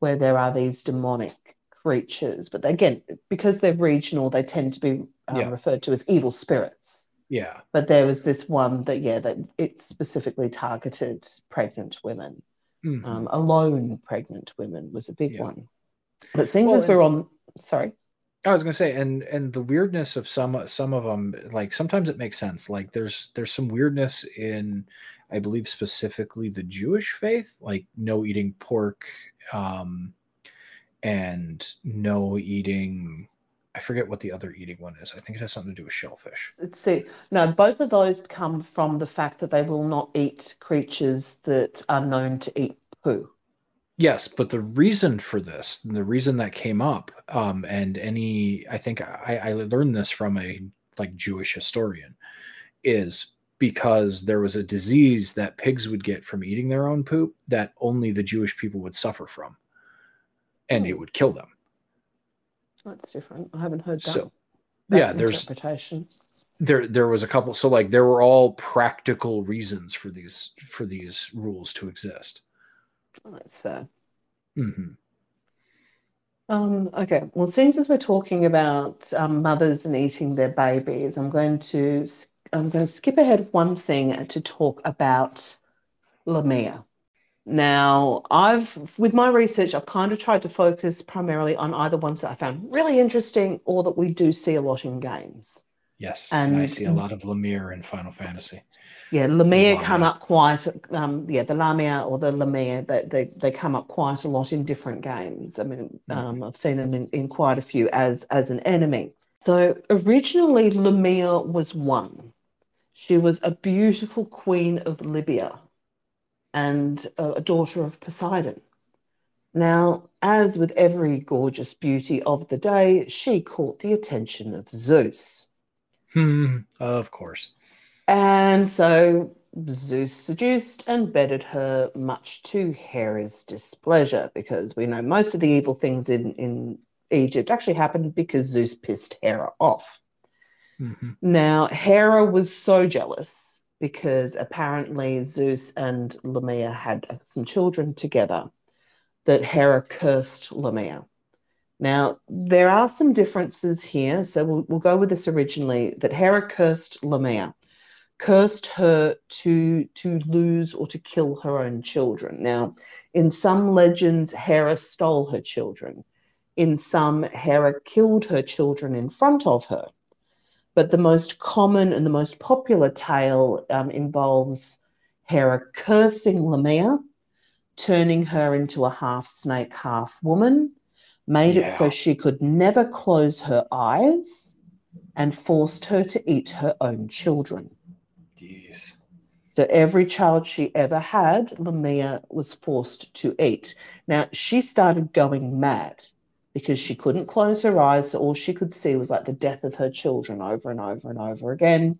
where there are these demonic creatures, but they, again, because they're regional, they tend to be um, yeah. referred to as evil spirits. Yeah. But there was this one that yeah that it specifically targeted pregnant women, mm-hmm. um, alone pregnant women was a big yeah. one. But it seems well, as we're on. Sorry. I was going to say, and and the weirdness of some some of them, like sometimes it makes sense. Like there's there's some weirdness in, I believe specifically the Jewish faith, like no eating pork, um, and no eating. I forget what the other eating one is. I think it has something to do with shellfish. It's see, no, both of those come from the fact that they will not eat creatures that are known to eat poo. Yes, but the reason for this, the reason that came up, um, and any, I think I, I learned this from a like Jewish historian, is because there was a disease that pigs would get from eating their own poop that only the Jewish people would suffer from, and oh. it would kill them. That's different. I haven't heard that. So, that yeah, there's interpretation. There, there was a couple. So, like, there were all practical reasons for these for these rules to exist. Well, that's fair. Mm-hmm. Um, okay. Well, since as we're talking about um, mothers and eating their babies, I'm going to I'm going to skip ahead one thing to talk about Lamia. Now, I've with my research, I've kind of tried to focus primarily on either ones that I found really interesting or that we do see a lot in games. Yes, and, and I see a lot of Lemire in Final Fantasy. Yeah, Lemire Lamia. come up quite, um, yeah, the Lamia or the Lemire, they, they, they come up quite a lot in different games. I mean, um, I've seen them in, in quite a few as, as an enemy. So originally Lemire was one. She was a beautiful queen of Libya and a, a daughter of Poseidon. Now, as with every gorgeous beauty of the day, she caught the attention of Zeus. Hmm, of course. And so Zeus seduced and bedded her, much to Hera's displeasure, because we know most of the evil things in, in Egypt actually happened because Zeus pissed Hera off. Mm-hmm. Now, Hera was so jealous because apparently Zeus and Lamia had some children together that Hera cursed Lamia. Now, there are some differences here, so we'll, we'll go with this originally, that Hera cursed Lamia, cursed her to, to lose or to kill her own children. Now, in some legends, Hera stole her children. In some, Hera killed her children in front of her. But the most common and the most popular tale um, involves Hera cursing Lamia, turning her into a half-snake, half-woman, made yeah. it so she could never close her eyes and forced her to eat her own children. Jeez. So every child she ever had, Lamia was forced to eat. Now, she started going mad because she couldn't close her eyes, so all she could see was like the death of her children over and over and over again.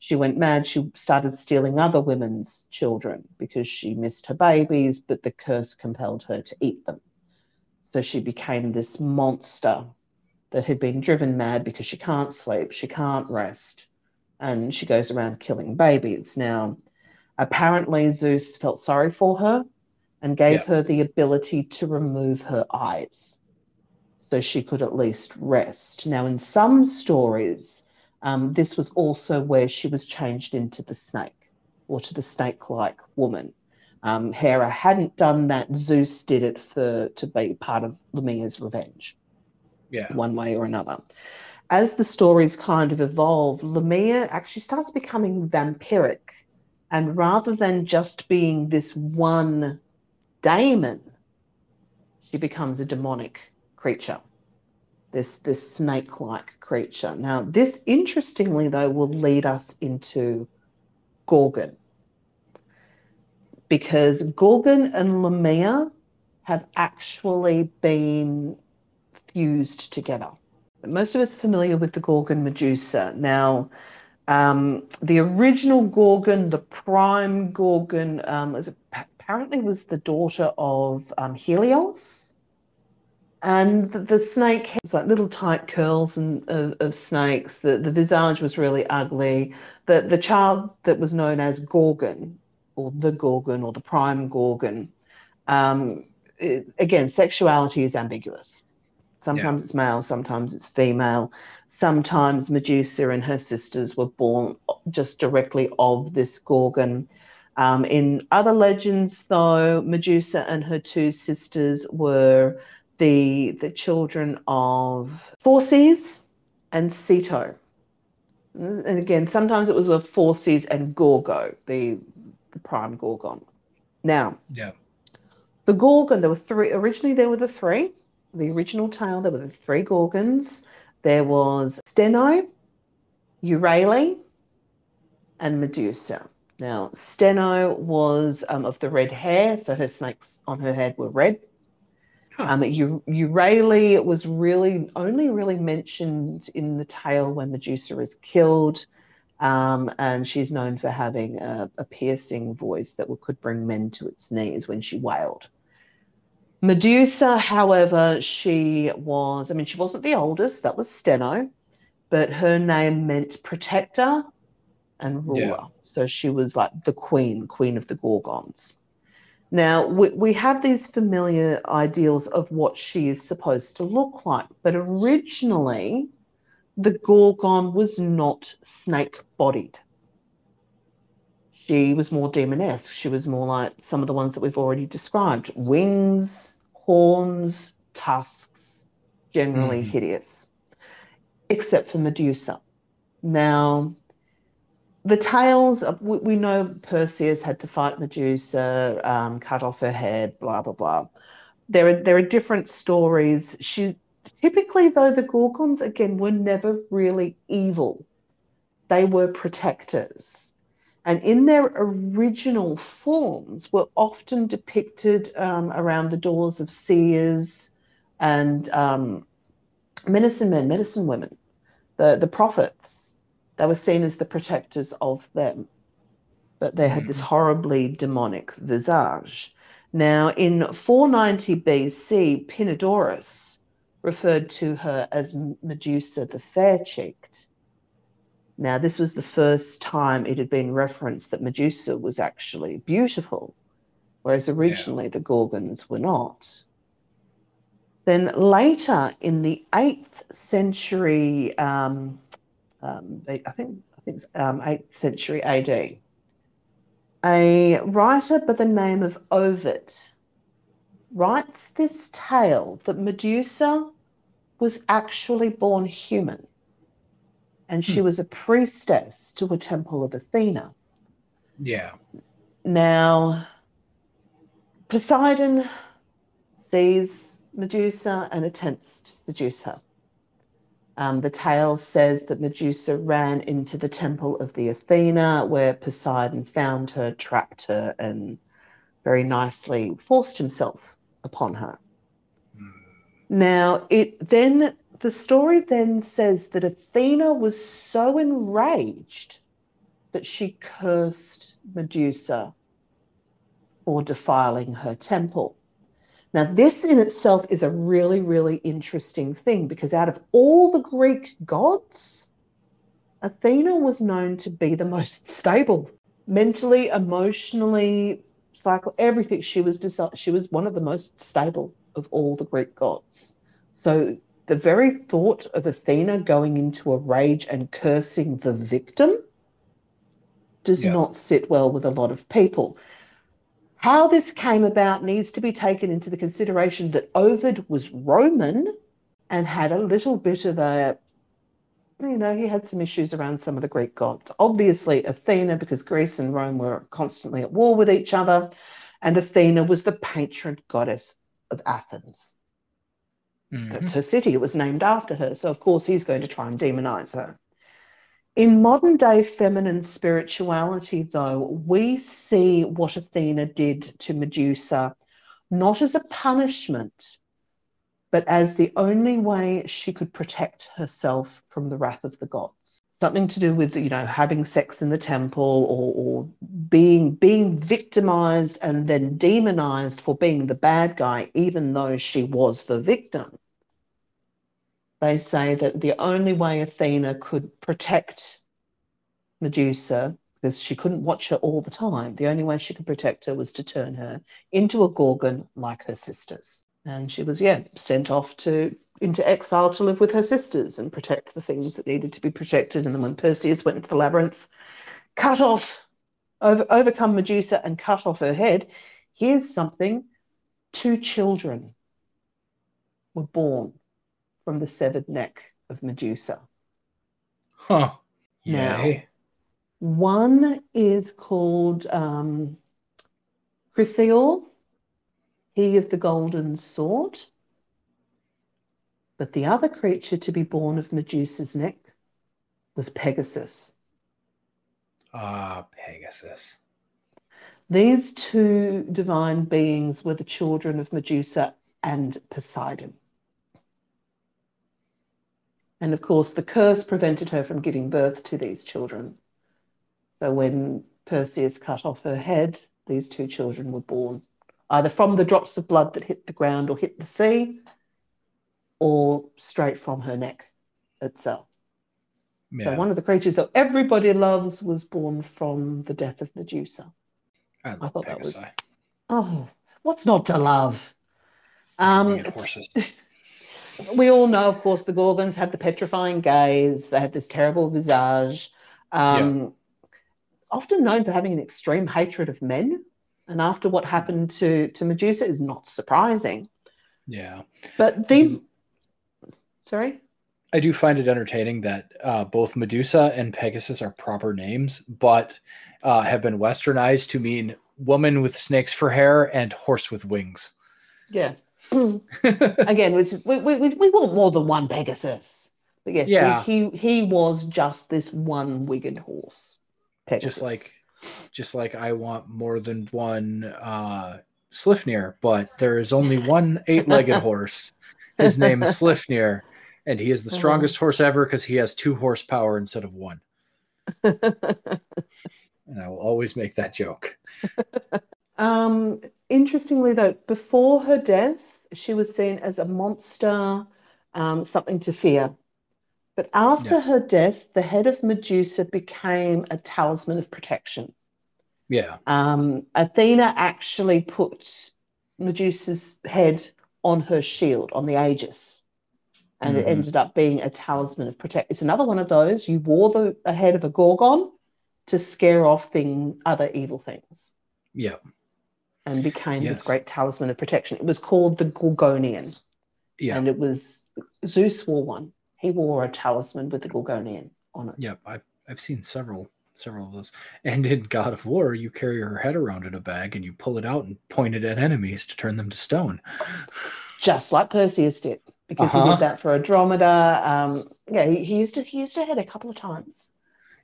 She went mad. She started stealing other women's children because she missed her babies, but the curse compelled her to eat them. So she became this monster that had been driven mad because she can't sleep, she can't rest, and she goes around killing babies. Now, apparently Zeus felt sorry for her and gave yeah. her the ability to remove her eyes so she could at least rest. Now, in some stories, um, this was also where she was changed into the snake or to the snake-like woman. Um, Hera hadn't done that. Zeus did it for to be part of Lamia's revenge, yeah, one way or another. As the stories kind of evolve, Lamia actually starts becoming vampiric, and rather than just being this one daemon, she becomes a demonic creature, this this snake-like creature. Now, this, interestingly though, will lead us into Gorgon, because Gorgon and Lamia have actually been fused together. Most of us are familiar with the Gorgon Medusa. Now, Um, the original Gorgon, the prime Gorgon, um, is apparently was the daughter of um, Helios. And the, the snake has like little tight curls and of, of snakes. The, the visage was really ugly. The, the child that was known as Gorgon, or the Gorgon, or the prime Gorgon, um, it, again, sexuality is ambiguous. Sometimes yeah. it's male, sometimes it's female. Sometimes Medusa and her sisters were born just directly of this Gorgon. Um, in other legends, though, Medusa and her two sisters were the the children of Phorcys and Ceto. And again, sometimes it was with Phorcys and Gorgo, the, the prime Gorgon. Now, yeah. the Gorgon, there were three, originally there were the three. The original tale, there were the three Gorgons. There was Steno, Euralia, and Medusa. Now, Steno was um, of the red hair, so her snakes on her head were red. Huh. Um, Euralia was really only really mentioned in the tale when Medusa is killed, um, and she's known for having a, a piercing voice that could bring men to its knees when she wailed. Medusa, however, she was, I mean, she wasn't the oldest, that was Steno, but her name meant protector and ruler. Yeah. So she was like the queen, queen of the Gorgons. Now, we, we have these familiar ideals of what she is supposed to look like, but originally the Gorgon was not snake-bodied. She was more demonesque. She was more like some of the ones that we've already described. Wings, horns, tusks, generally mm. hideous, except for Medusa. Now, the tales, of, we, we know Perseus had to fight Medusa, um, cut off her head, blah, blah, blah. There are, there are different stories. She typically, though, the Gorgons, again, were never really evil. They were protectors. And in their original forms were often depicted um, around the doors of seers and um, medicine men, medicine women, the, the prophets. They were seen as the protectors of them, but they had this horribly demonic visage. Now, in four ninety B C, Pindarus referred to her as Medusa the Fair-Cheeked. Now, this was the first time it had been referenced that Medusa was actually beautiful, whereas originally yeah. the Gorgons were not. Then later in the eighth century, um, um, I think, I think it's um, eighth century A D, a writer by the name of Ovid writes this tale that Medusa was actually born human. And she was a priestess to a temple of Athena. Yeah. Now, Poseidon sees Medusa and attempts to seduce her. Um, the tale says that Medusa ran into the temple of the Athena, where Poseidon found her, trapped her, and very nicely forced himself upon her. Mm. Now, it then... The story then says that Athena was so enraged that she cursed Medusa for defiling her temple. Now, this in itself is a really, really interesting thing because out of all the Greek gods, Athena was known to be the most stable. Mentally, emotionally, psycho, everything. She was, she was one of the most stable of all the Greek gods. So... The very thought of Athena going into a rage and cursing the victim does yeah. not sit well with a lot of people. How this came about needs to be taken into the consideration that Ovid was Roman and had a little bit of a, you know, he had some issues around some of the Greek gods. Obviously, Athena, because Greece and Rome were constantly at war with each other, and Athena was the patron goddess of Athens. Mm-hmm. That's her city. It was named after her. So, of course, he's going to try and demonize her. In modern-day feminine spirituality, though, we see what Athena did to Medusa not as a punishment, but as the only way she could protect herself from the wrath of the gods. Something to do with, you know, having sex in the temple, or, or being being victimized and then demonized for being the bad guy, even though she was the victim. They say that the only way Athena could protect Medusa, because she couldn't watch her all the time, the only way she could protect her was to turn her into a Gorgon like her sisters. And she was, yeah, sent off to into exile to live with her sisters and protect the things that needed to be protected. And then when Perseus went into the labyrinth, cut off, over, overcome Medusa and cut off her head, here's something. Two children were born from the severed neck of Medusa. Huh. Now, yay. One is called um, Chryseor, he of the golden sword, but the other creature to be born of Medusa's neck was Pegasus. Ah, Pegasus. These two divine beings were the children of Medusa and Poseidon. And of course, the curse prevented her from giving birth to these children. So when Perseus cut off her head, these two children were born, either from the drops of blood that hit the ground or hit the sea, or straight from her neck itself. Yeah. So one of the creatures that everybody loves was born from the death of Medusa. I, I thought Pegasus. That was, oh, what's not to love? Um, horses. We all know, of course, the Gorgons had the petrifying gaze. They had this terrible visage, um, yeah. often known for having an extreme hatred of men. And after what happened to, to Medusa, is not surprising. Yeah. But the... Sorry? I do find it entertaining that uh, both Medusa and Pegasus are proper names, but uh, have been westernized to mean woman with snakes for hair and horse with wings. Yeah. Again, which we, we, we want more than one Pegasus. But yes, yeah. he, he he was just this one winged horse. Pegasus. Just like, just like I want more than one uh, Slifnir, but there is only one eight-legged horse. His name is Slifnir, and he is the strongest oh. horse ever because he has two horsepower instead of one. And I will always make that joke. Um, interestingly, though, before her death, she was seen as a monster, um, something to fear. But after yeah. her death, the head of Medusa became a talisman of protection. Yeah. Um, Athena actually put Medusa's head on her shield, on the aegis, and mm. it ended up being a talisman of protection. It's another one of those. You wore the, the head of a Gorgon to scare off thing, other evil things. Yeah. And became yes. this great talisman of protection. It was called the Gorgonian. Yeah. And it was, Zeus wore one. He wore a talisman with the Gorgonian on it. Yeah, I've, I've seen several several of those. And in God of War, you carry her head around in a bag and you pull it out and point it at enemies to turn them to stone. Just like Perseus did, because uh-huh. he did that for Andromeda. Um, yeah, he, he used to he used her head a couple of times.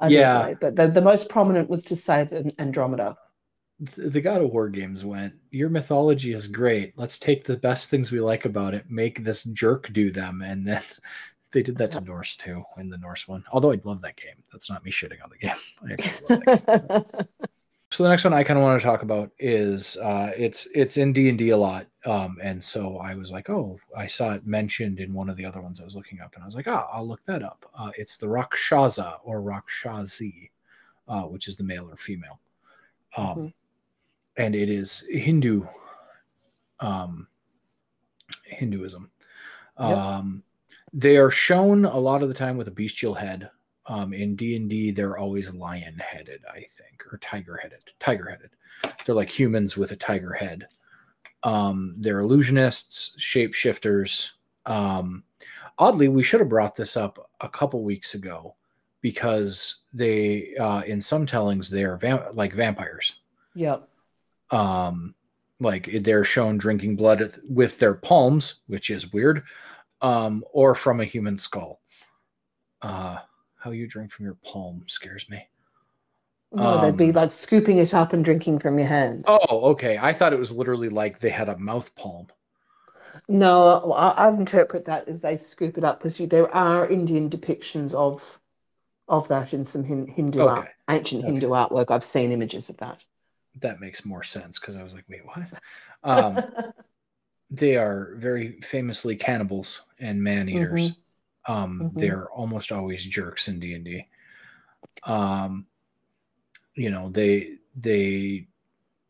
I yeah. Know, but the, the most prominent was to save Andromeda. The God of War games went, your mythology is great. Let's take the best things we like about it, make this jerk do them, and then... They did that to Norse too in the Norse one. Although I love that game. That's not me shitting on the game. I actually love that game. So the next one I kind of want to talk about is uh, it's it's in D and D a lot, um, and so I was like, oh, I saw it mentioned in one of the other ones I was looking up, and I was like, ah, oh, I'll look that up. Uh, it's the Rakshasa or Rakshasi, uh, which is the male or female, um, mm-hmm. and it is Hindu, um, Hinduism. Yep. Um, They are shown a lot of the time with a bestial head. Um, in D and D, they're always lion-headed, I think, or tiger-headed. Tiger-headed. They're like humans with a tiger head. Um, they're illusionists, shapeshifters. Um, oddly, we should have brought this up a couple weeks ago because they, uh, in some tellings, they are va- like vampires. Yep. Um, like they're shown drinking blood with their palms, which is weird. Um, or from a human skull. Uh, how you drink from your palm scares me. No, um, they'd be like scooping it up and drinking from your hands. Oh, okay. I thought it was literally like they had a mouth palm. No, I, I interpret that as they scoop it up, because there are Indian depictions of of that in some Hindu okay. art, ancient okay. Hindu artwork. I've seen images of that. That makes more sense, because I was like, wait, what? Um, they are very famously cannibals and man-eaters. Mm-hmm. Um, mm-hmm. They're almost always jerks in D and D. Um, you know, they they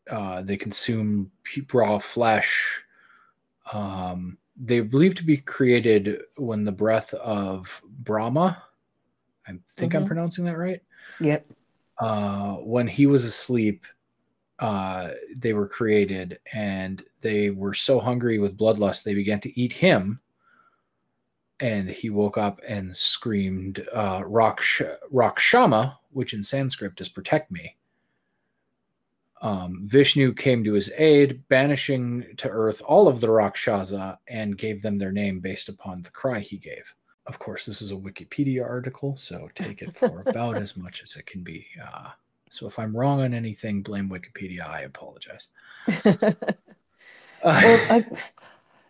uh, they consume raw flesh. Um, they believed to be created when the breath of Brahma, I think mm-hmm. I'm pronouncing that right. Yep. Uh, when he was asleep, uh, they were created, and they were so hungry with bloodlust, they began to eat him. And he woke up and screamed, uh, Raksh- Rakshama, which in Sanskrit is protect me. Um, Vishnu came to his aid, banishing to earth all of the Rakshasa, and gave them their name based upon the cry he gave. Of course, this is a Wikipedia article, so take it for about as much as it can be. Uh, so if I'm wrong on anything, blame Wikipedia. I apologize. uh, well, I,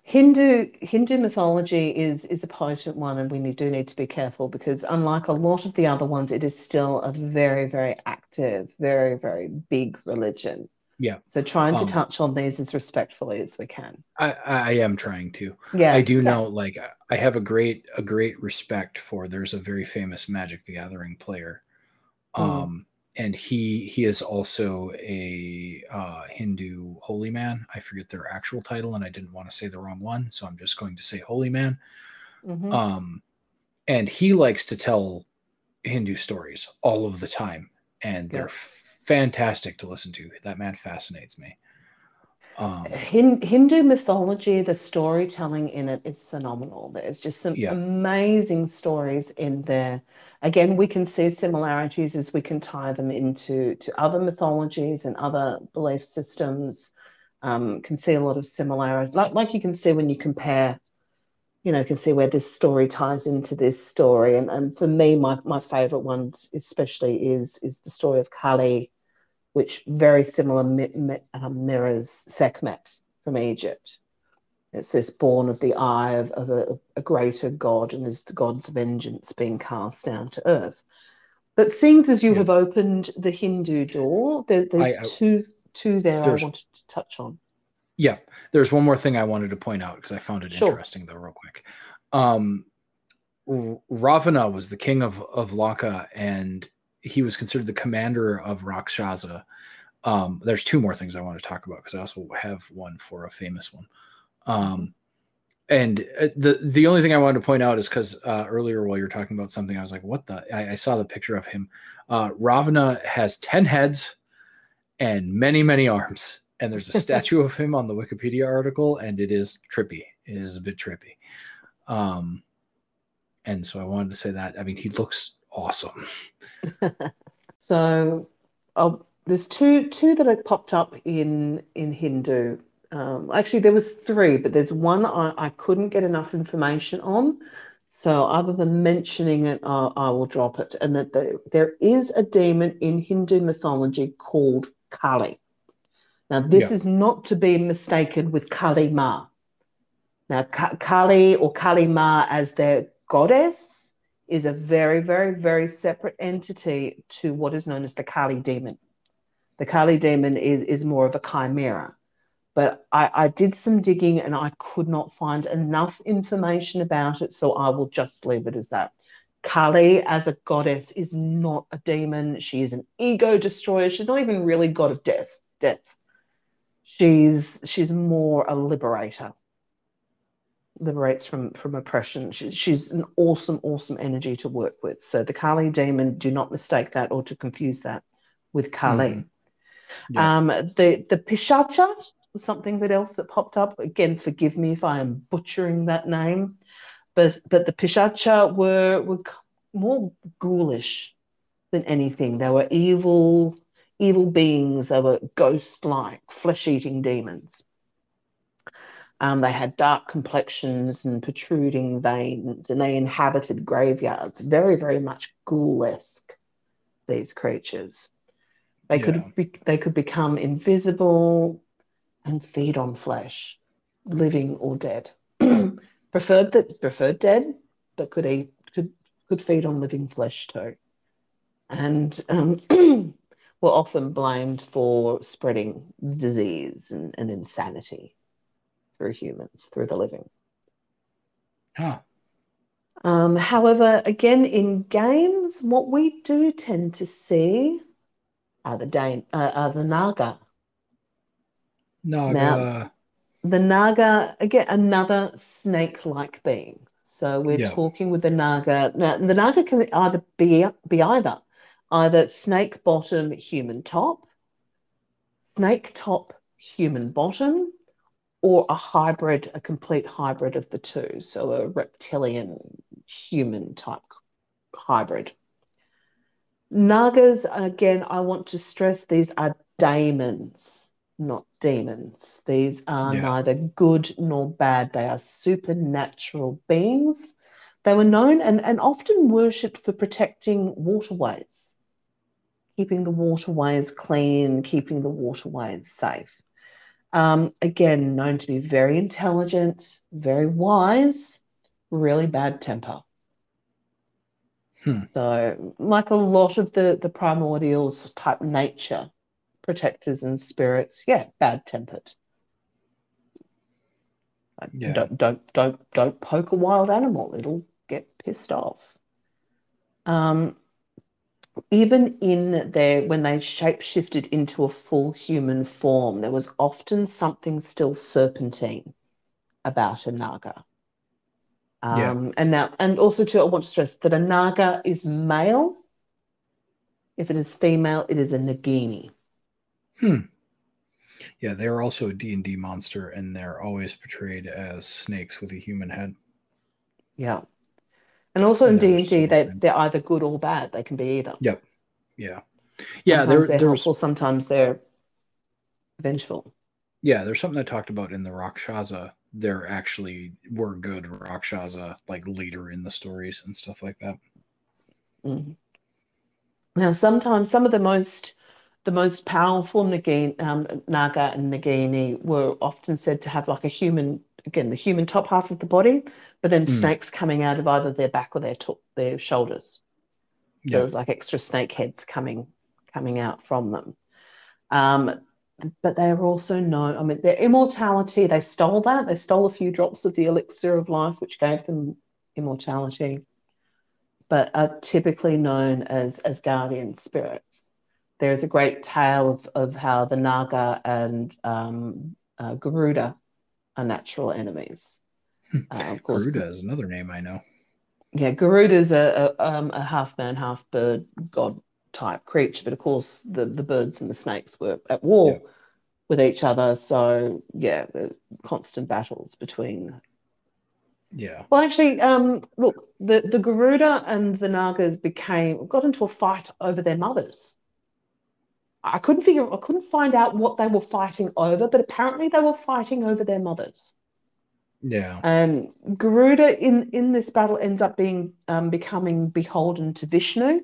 Hindu Hindu mythology is is a potent one, and we do need to be careful, because unlike a lot of the other ones, it is still a very, very active, very, very big religion. Yeah. So trying to um, touch on these as respectfully as we can. I, I am trying to. Yeah. I do yeah. know, like, I have a great a great respect for. There's a very famous Magic the Gathering player, um, mm. and he he is also a uh, Hindu holy man. I forget their actual title, and I didn't want to say the wrong one, so I'm just going to say holy man. Mm-hmm. Um, and he likes to tell Hindu stories all of the time, and they're. Yeah. Fantastic to listen to. That man fascinates me. Um, Hindu mythology, the storytelling in it is phenomenal. There's just some yeah. amazing stories in there. Again, we can see similarities as we can tie them into to other mythologies and other belief systems. Um, can see a lot of similarities. Like, like you can see when you compare, you know, you can see where this story ties into this story. And, and for me, my, my favourite one especially is is the story of Kali, which very similar mi- mi- uh, mirrors Sekhmet from Egypt. It's this born of the eye of, of a, a greater god, and is the god's vengeance being cast down to earth. But seeing as you yeah. have opened the Hindu door, there, there's I, I, two two there I wanted to touch on. Yeah, there's one more thing I wanted to point out, because I found it sure. interesting, though, real quick. Um, Ravana was the king of, of Lanka, and he was considered the commander of Rakshasa. Um, there's two more things I want to talk about, because I also have one for a famous one. Um, and the the only thing I wanted to point out is because uh, earlier while you were talking about something, I was like, what the? I, I saw the picture of him. Uh, Ravana has ten heads and many, many arms. And there's a statue of him on the Wikipedia article, and it is trippy. It is a bit trippy. Um, and so I wanted to say that. I mean, he looks awesome. So I'll, there's two two that have popped up in, in Hindu. Um, actually, there was three, but there's one I, I couldn't get enough information on. So other than mentioning it, I, I will drop it. And that the, there is a demon in Hindu mythology called Kali. Now, this yeah. is not to be mistaken with Kali Ma. Now, Ka- Kali or Kali Ma as their goddess is a very, very, very separate entity to what is known as the Kali demon. The Kali demon is, is more of a chimera. But I, I did some digging, and I could not find enough information about it, so I will just leave it as that. Kali as a goddess is not a demon. She is an ego destroyer. She's not even really god of death. death. She's she's more a liberator, liberates from, from oppression. She, she's an awesome, awesome energy to work with. So the Kali demon, do not mistake that or to confuse that with Kali. Mm-hmm. Yeah. Um, the, the Pishacha was something that else that popped up. Again, forgive me if I am butchering that name. But but the Pishacha were, were more ghoulish than anything. They were evil... evil beings. They were ghost-like, flesh-eating demons. Um, they had dark complexions and protruding veins, and they inhabited graveyards. Very, very much ghoul-esque, these creatures. They yeah. could be, they could become invisible and feed on flesh. living or dead. preferred that preferred dead, but could eat could could feed on living flesh too, and um, were often blamed for spreading disease and, and insanity through humans, through the living. Huh. Um, however, again, in games, what we do tend to see are the, da- uh, are the Naga. Naga. Now, the Naga, again, another snake-like being. So we're yeah. talking with the Naga. Now, the Naga can either be, be either, either snake bottom, human top, snake top, human bottom, or a hybrid, a complete hybrid of the two. So a reptilian human type hybrid. Nagas, again, I want to stress these are daemons, not demons. These are yeah. neither good nor bad. They are supernatural beings. They were known and, and often worshipped for protecting waterways, keeping the waterways clean, keeping the waterways safe. Um, again, known to be very intelligent, very wise, really bad temper. Hmm. So like a lot of the, the primordial type nature, protectors and spirits, yeah, bad-tempered. Like, yeah. Don't, don't, don't, don't poke a wild animal. It'll get pissed off. Um, even in there, when they shape-shifted into a full human form, there was often something still serpentine about a Naga. Um, yeah. And now, and also too, I want to stress that a Naga is male. If it is female, it is a Nagini. Hmm. Yeah, they are also a D and D monster, and they're always portrayed as snakes with a human head. Yeah. And also in D and D, they, they're either good or bad. They can be either. Yep. Yeah. Yeah. Sometimes they're helpful, sometimes they're vengeful. Yeah, there's something I talked about in the Rakshasa. There actually were good Rakshasa, like later in the stories and stuff like that. Mm-hmm. Now, sometimes some of the most the most powerful Nagini, um, Naga and Nagini were often said to have like a human, again, the human top half of the body, but then mm. snakes coming out of either their back or their top, their shoulders. So yeah. There was like extra snake heads coming coming out from them. Um, but they are also known, I mean, their immortality, they stole that. They stole a few drops of the elixir of life, which gave them immortality, but are typically known as, as guardian spirits. There's a great tale of, of how the Naga and um, uh, Garuda are natural enemies. Uh, of course, Garuda is another name I know. Yeah, Garuda is a, a, um, a half man, half bird god type creature, but of course the, the birds and the snakes were at war yeah. with each other. So yeah, the constant battles between. Yeah. Well, actually, um, look, the, the Garuda and the Nagas became got into a fight over their mothers. I couldn't figure. I couldn't find out what they were fighting over, but apparently they were fighting over their mothers. Yeah. And Garuda in, in this battle ends up being um, becoming beholden to Vishnu,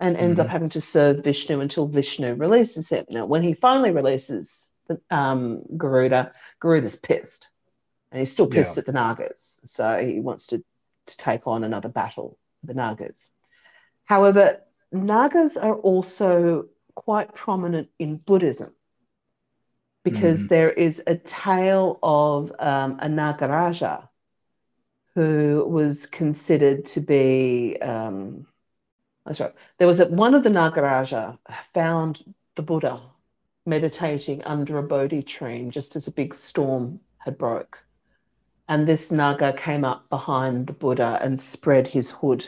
and ends mm-hmm. up having to serve Vishnu until Vishnu releases him. Now, when he finally releases the, um, Garuda, Garuda's pissed, and he's still pissed yeah. at the Nagas, so he wants to to take on another battle with the Nagas. However, Nagas are also quite prominent in Buddhism because mm. there is a tale of um, a Nagaraja who was considered to be, um, that's right, there was a, one of the Nagaraja found the Buddha meditating under a Bodhi tree just as a big storm had broke. And this Naga came up behind the Buddha and spread his hood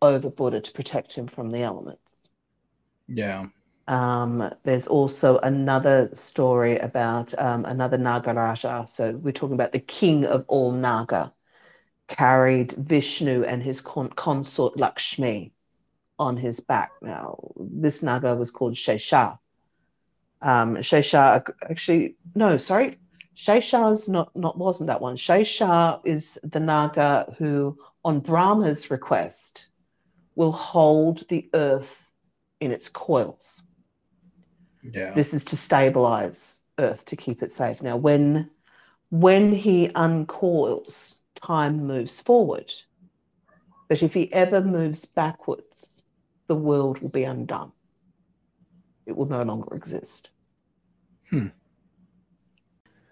over Buddha to protect him from the elements. Yeah. Um, there's also another story about um, another Nagaraja. So we're talking about the king of all Naga carried Vishnu and his con- consort Lakshmi on his back. Now, this Naga was called Shesha. Um, Shesha, actually, no, sorry. Shesha's not, not, wasn't that one. Shesha is the Naga who, on Brahma's request, will hold the earth in its coils. Yeah. This is to stabilize Earth to keep it safe. Now, when when he uncoils, time moves forward. But if he ever moves backwards, the world will be undone. It will no longer exist. Hmm.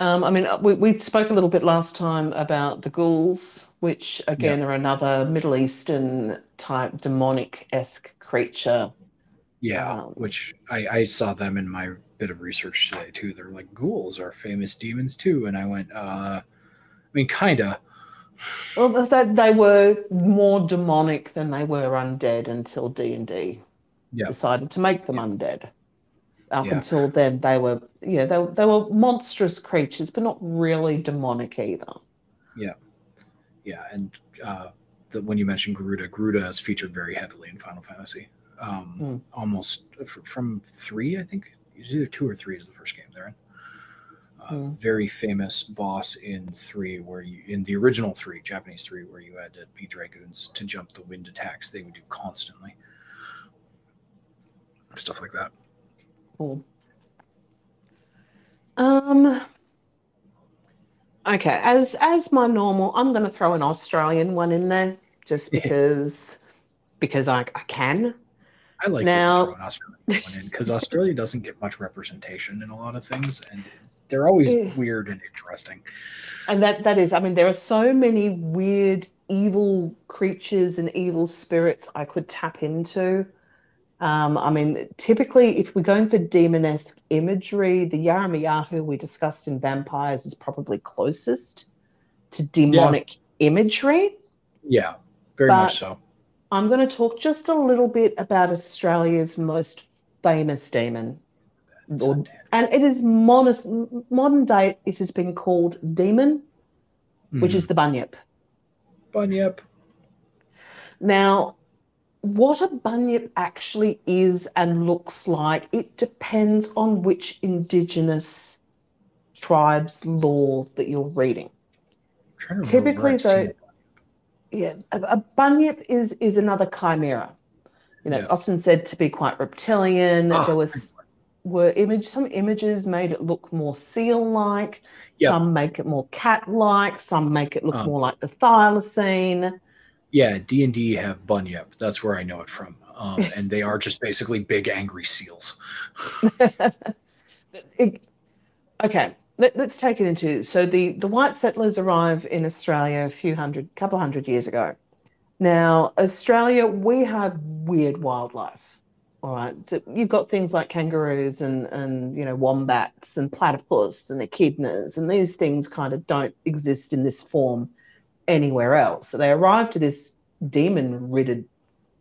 Um, I mean, we, we spoke a little bit last time about the ghouls, which, again, yeah. are another Middle Eastern type demonic-esque creature. Yeah, um, which I, I saw them in my bit of research today, too. They're like, ghouls are famous demons, too. And I went, uh, I mean, kind of. Well, that they were more demonic than they were undead until D and D yeah. decided to make them yeah. undead. Up yeah. until then, they were yeah they they were monstrous creatures, but not really demonic either. Yeah, yeah, and uh, the, when you mentioned Garuda, Garuda is featured very heavily in Final Fantasy. Um, mm. Almost from three, I think it's either two or three is the first game they're in. Uh, mm. Very famous boss in three, where you in the original three, Japanese three, where you had to be dragoons to jump the wind attacks they would do constantly, stuff like that. Cool. Um, okay, as as my normal, I'm going to throw an Australian one in there just because because I, I can. I like now, to throw an Australian one in because Australia doesn't get much representation in a lot of things, and they're always yeah. weird and interesting. And that that is, I mean, there are so many weird, evil creatures and evil spirits I could tap into. Um, I mean, typically, if we're going for demonesque imagery, the Yaramiyahu we discussed in Vampires is probably closest to demonic yeah. imagery. Yeah, very but much so. I'm going to talk just a little bit about Australia's most famous demon. Or, and it is modest, modern day, it has been called demon, mm. which is the Bunyip. Bunyip. Now, what a bunyip actually is and looks like, it depends on which indigenous tribe's law that you're reading. Typically, though, yeah, a, a bunyip is is another chimera. You know, yeah. it's often said to be quite reptilian. Ah, there was were image some images made it look more seal-like. Yeah. Some make it more cat-like. Some make it look um. more like the thylacine. Yeah, D and D have Bunyip. That's where I know it from. Um, and they are just basically big, angry seals. it, okay, Let, let's take it into... So the, the white settlers arrive in Australia a few hundred, couple hundred years ago. Now, Australia, we have weird wildlife, all right? So you've got things like kangaroos and, and, you know, wombats and platypus and echidnas, and these things kind of don't exist in this form anywhere else. So they arrived to this demon-ridded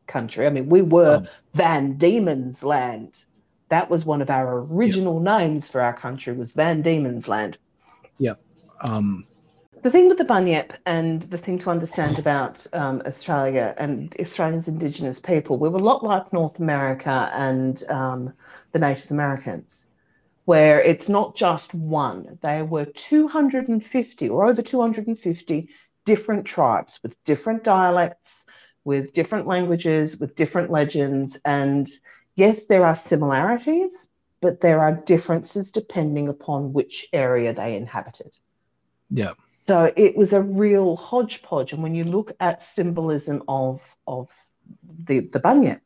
country. I mean, we were um, Van Diemen's Land. That was one of our original yeah. names for our country, was Van Diemen's Land. Yeah. Um, the thing with the Bunyip and the thing to understand about um, Australia and Australians' indigenous people, we were a lot like North America and um, the Native Americans, where it's not just one. There were two hundred fifty or over two hundred fifty different tribes with different dialects, with different languages, with different legends. And yes, there are similarities, but there are differences depending upon which area they inhabited. Yeah. So it was a real hodgepodge. And when you look at symbolism of, of the, the Bunyip,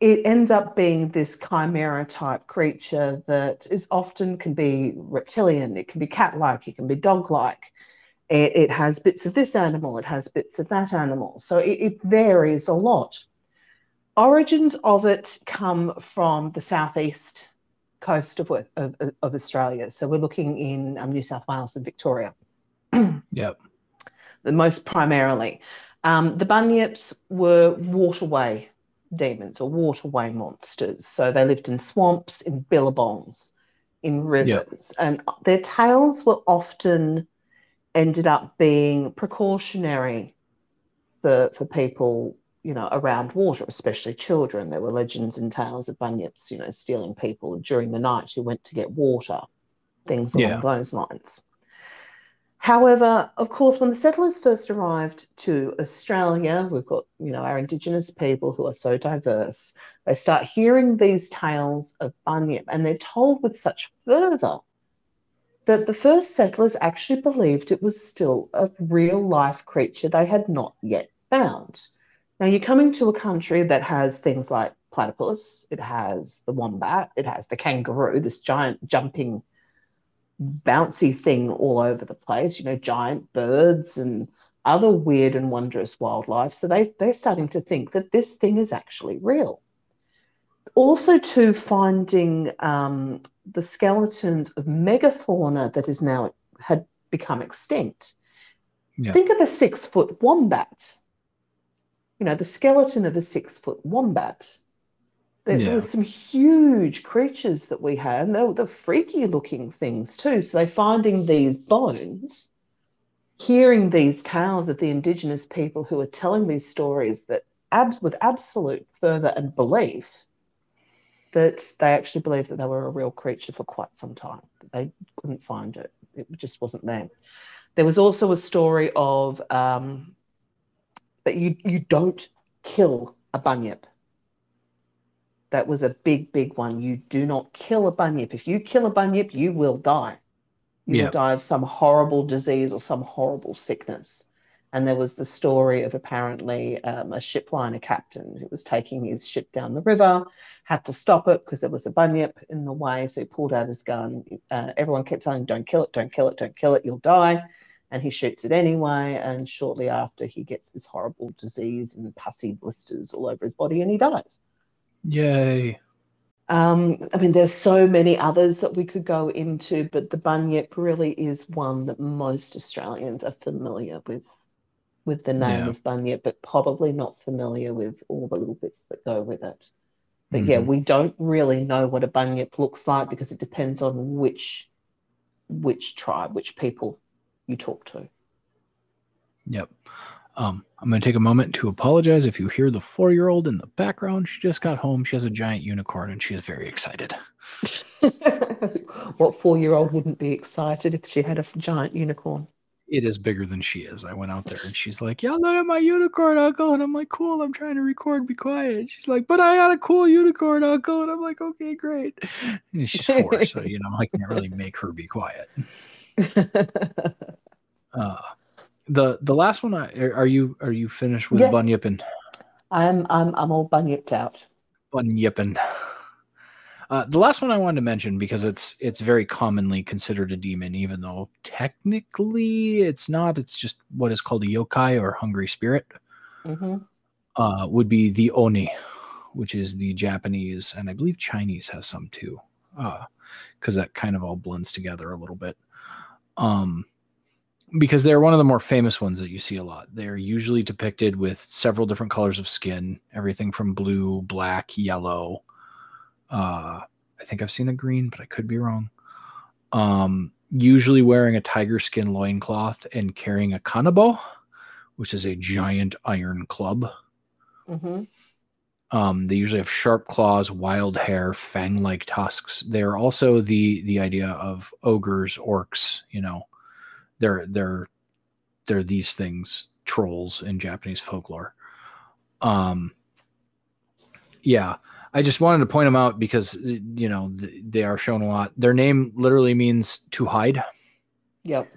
it ends up being this chimera-type creature that is often can be reptilian, it can be cat-like, it can be dog-like. It, it has bits of this animal, it has bits of that animal. So it, it varies a lot. Origins of it come from the southeast coast of, of, of Australia. So we're looking in um, New South Wales and Victoria. Yep. The most primarily. Um, the bunyips were waterway demons or waterway monsters. So they lived in swamps, in billabongs, in rivers. Yep. And their tails were often... ended up being precautionary for for people, you know, around water, especially children. There were legends and tales of bunyips, you know, stealing people during the night who went to get water, things along yeah. those lines. However, of course, when the settlers first arrived to Australia, we've got, you know, our indigenous people who are so diverse, they start hearing these tales of bunyip and they're told with such fervour that the first settlers actually believed it was still a real-life creature they had not yet found. Now, you're coming to a country that has things like platypus, it has the wombat, it has the kangaroo, this giant jumping, bouncy thing all over the place, you know, giant birds and other weird and wondrous wildlife. So they, they're starting to think that this thing is actually real. Also, to finding um, the skeletons of megafauna that is now had become extinct. Yeah. Think of a six-foot wombat. You know, the skeleton of a six-foot wombat. There, yeah. there were some huge creatures that we had, and they were the freaky-looking things too. So they're finding these bones, hearing these tales of the Indigenous people who are telling these stories that abs with absolute fervour and belief, that they actually believed that they were a real creature for quite some time. They couldn't find it. It just wasn't there. There was also a story of um, that you, you don't kill a bunyip. That was a big, big one. You do not kill a bunyip. If you kill a bunyip, you will die. You yep. will die of some horrible disease or some horrible sickness. And there was the story of apparently um, a ship liner captain who was taking his ship down the river, had to stop it because there was a bunyip in the way, so he pulled out his gun. Uh, everyone kept telling him, don't kill it, don't kill it, don't kill it, you'll die. And he shoots it anyway, and shortly after he gets this horrible disease and pussy blisters all over his body, and he dies. Yay. Um, I mean, there's so many others that we could go into, but the bunyip really is one that most Australians are familiar with. with the name yeah. of bunyip, but probably not familiar with all the little bits that go with it. But, mm-hmm. yeah, we don't really know what a bunyip looks like because it depends on which which tribe, which people you talk to. Yep. Um, I'm going to take a moment to apologize if you hear the four-year-old in the background. She just got home. She has a giant unicorn, and she is very excited. What four-year-old wouldn't be excited if she had a giant unicorn? It is bigger than she is. I went out there and she's like, "Y'all look at my unicorn, Uncle." And I'm like, "Cool, I'm trying to record, be quiet." She's like, "But I got a cool unicorn, Uncle." And I'm like, "Okay, great." And she's four, so, you know, I can't really make her be quiet. Uh, the the last one, I, are you are you finished with yeah. bunyipping? I'm I'm I'm all bunyipped out. Bunyipping. Uh, the last one I wanted to mention, because it's it's very commonly considered a demon, even though technically it's not. It's just what is called a yokai, or hungry spirit, mm-hmm. uh, would be the Oni, which is the Japanese, and I believe Chinese has some too, because uh, that kind of all blends together a little bit. Um, because they're one of the more famous ones that you see a lot. They're usually depicted with several different colors of skin, everything from blue, black, yellow. Uh, I think I've seen a green, but I could be wrong. Um, usually wearing a tiger skin loincloth and carrying a kanabo, which is a giant iron club. Mm-hmm. Um, they usually have sharp claws, wild hair, fang-like tusks. They're also the the idea of ogres, orcs. You know, they're they're they're these things, trolls in Japanese folklore. Um, yeah. I just wanted to point them out because, you know, they are shown a lot. Their name literally means to hide. Yep.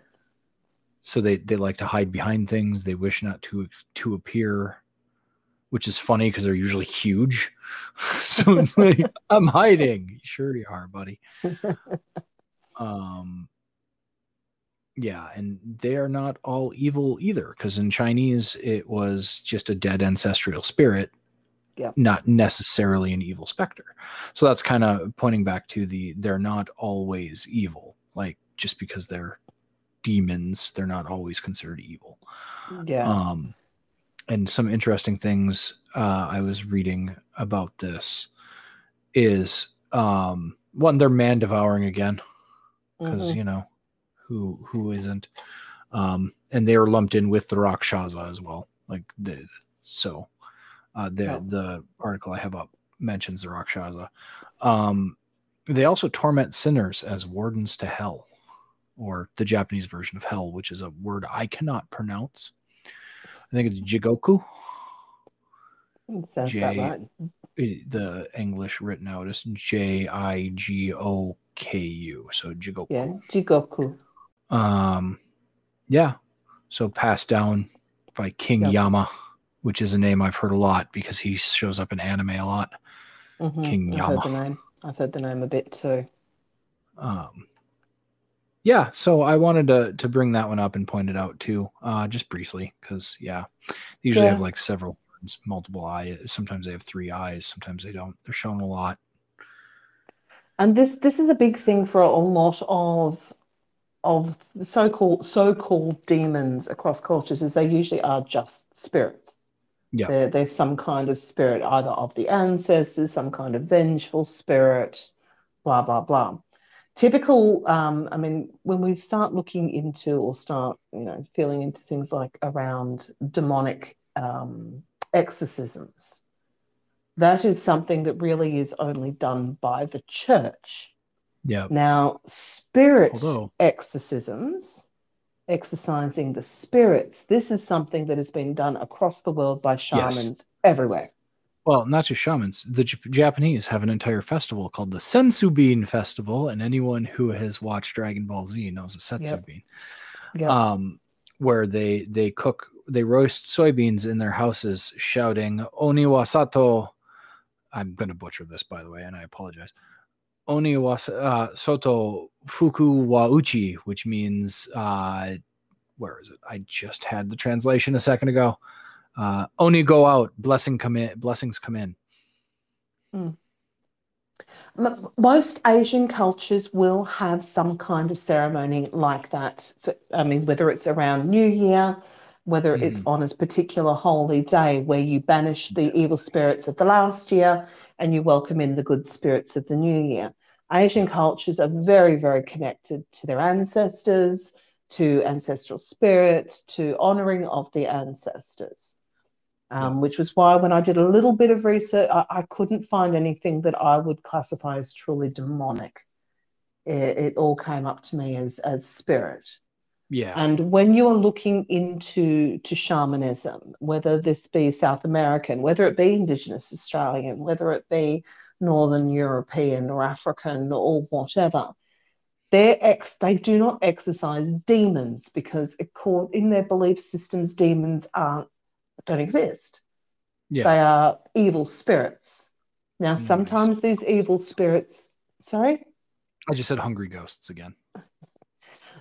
So they, they like to hide behind things. They wish not to to appear, which is funny because they're usually huge. So it's like, I'm hiding. Sure you are, buddy. Um. Yeah, and they are not all evil either, because in Chinese it was just a dead ancestral spirit. Yep. Not necessarily an evil specter. So that's kind of pointing back to the, they're not always evil. Like, just because they're demons, they're not always considered evil. Yeah. Um, and some interesting things uh, I was reading about this is, um, one, they're man-devouring again. Because, mm-hmm. you know, who who isn't? Um, and they are lumped in with the Rakshasa as well. Like, the, so... Uh, the, yeah. the article I have up mentions the Rakshasa. Um, they also torment sinners as wardens to hell, or the Japanese version of hell, which is a word I cannot pronounce. I think it's Jigoku. It sounds J, about right. The English written out is J I G O K U. So Jigoku. Yeah, Jigoku. Um, yeah. So passed down by King yep. Yama, which is a name I've heard a lot because he shows up in anime a lot. Mm-hmm. King I've Yama. Heard the name. I've heard the name a bit too. Um, yeah, so I wanted to to bring that one up and point it out too, uh, just briefly, because yeah, they usually yeah. have like several words, multiple eyes. Sometimes they have three eyes. Sometimes they don't. They're shown a lot. And this this is a big thing for a lot of of so-called so-called demons across cultures, is they usually are just spirits. Yeah, they're, they're some kind of spirit, either of the ancestors, some kind of vengeful spirit, blah, blah, blah. Typical, um, I mean, when we start looking into or start, you know, feeling into things like around demonic um, exorcisms, that is something that really is only done by the church. Yeah. Now, spirit Although... exorcisms... exercising the spirits, this is something that has been done across the world by shamans yes. everywhere. Well, not just shamans. The J- Japanese have an entire festival called the Sensubin Festival, and anyone who has watched Dragon Ball Z knows a Sensubin, yep. yep. um, where they they cook, they roast soybeans in their houses, shouting "Oniwasato." I'm going to butcher this, by the way, and I apologize. Oni wa uh, soto fuku wa uchi, which means, uh, where is it? I just had the translation a second ago. Uh, Oni go out, blessing come in, blessings come in. Mm. Most Asian cultures will have some kind of ceremony like that. For, I mean, whether it's around New Year, whether mm. it's on a particular holy day where you banish the evil spirits of the last year and you welcome in the good spirits of the new year. Asian cultures are very, very connected to their ancestors, to ancestral spirits, to honouring of the ancestors, um, which was why when I did a little bit of research, I, I couldn't find anything that I would classify as truly demonic. It, it all came up to me as, as spirit. Yeah. And when you're looking into to shamanism, whether this be South American, whether it be Indigenous Australian, whether it be Northern European or African or whatever, they ex they do not exercise demons because in their belief systems, demons aren't don't exist. Yeah. They are evil spirits. Now, nice. Sometimes these evil spirits. Sorry? I just said hungry ghosts again.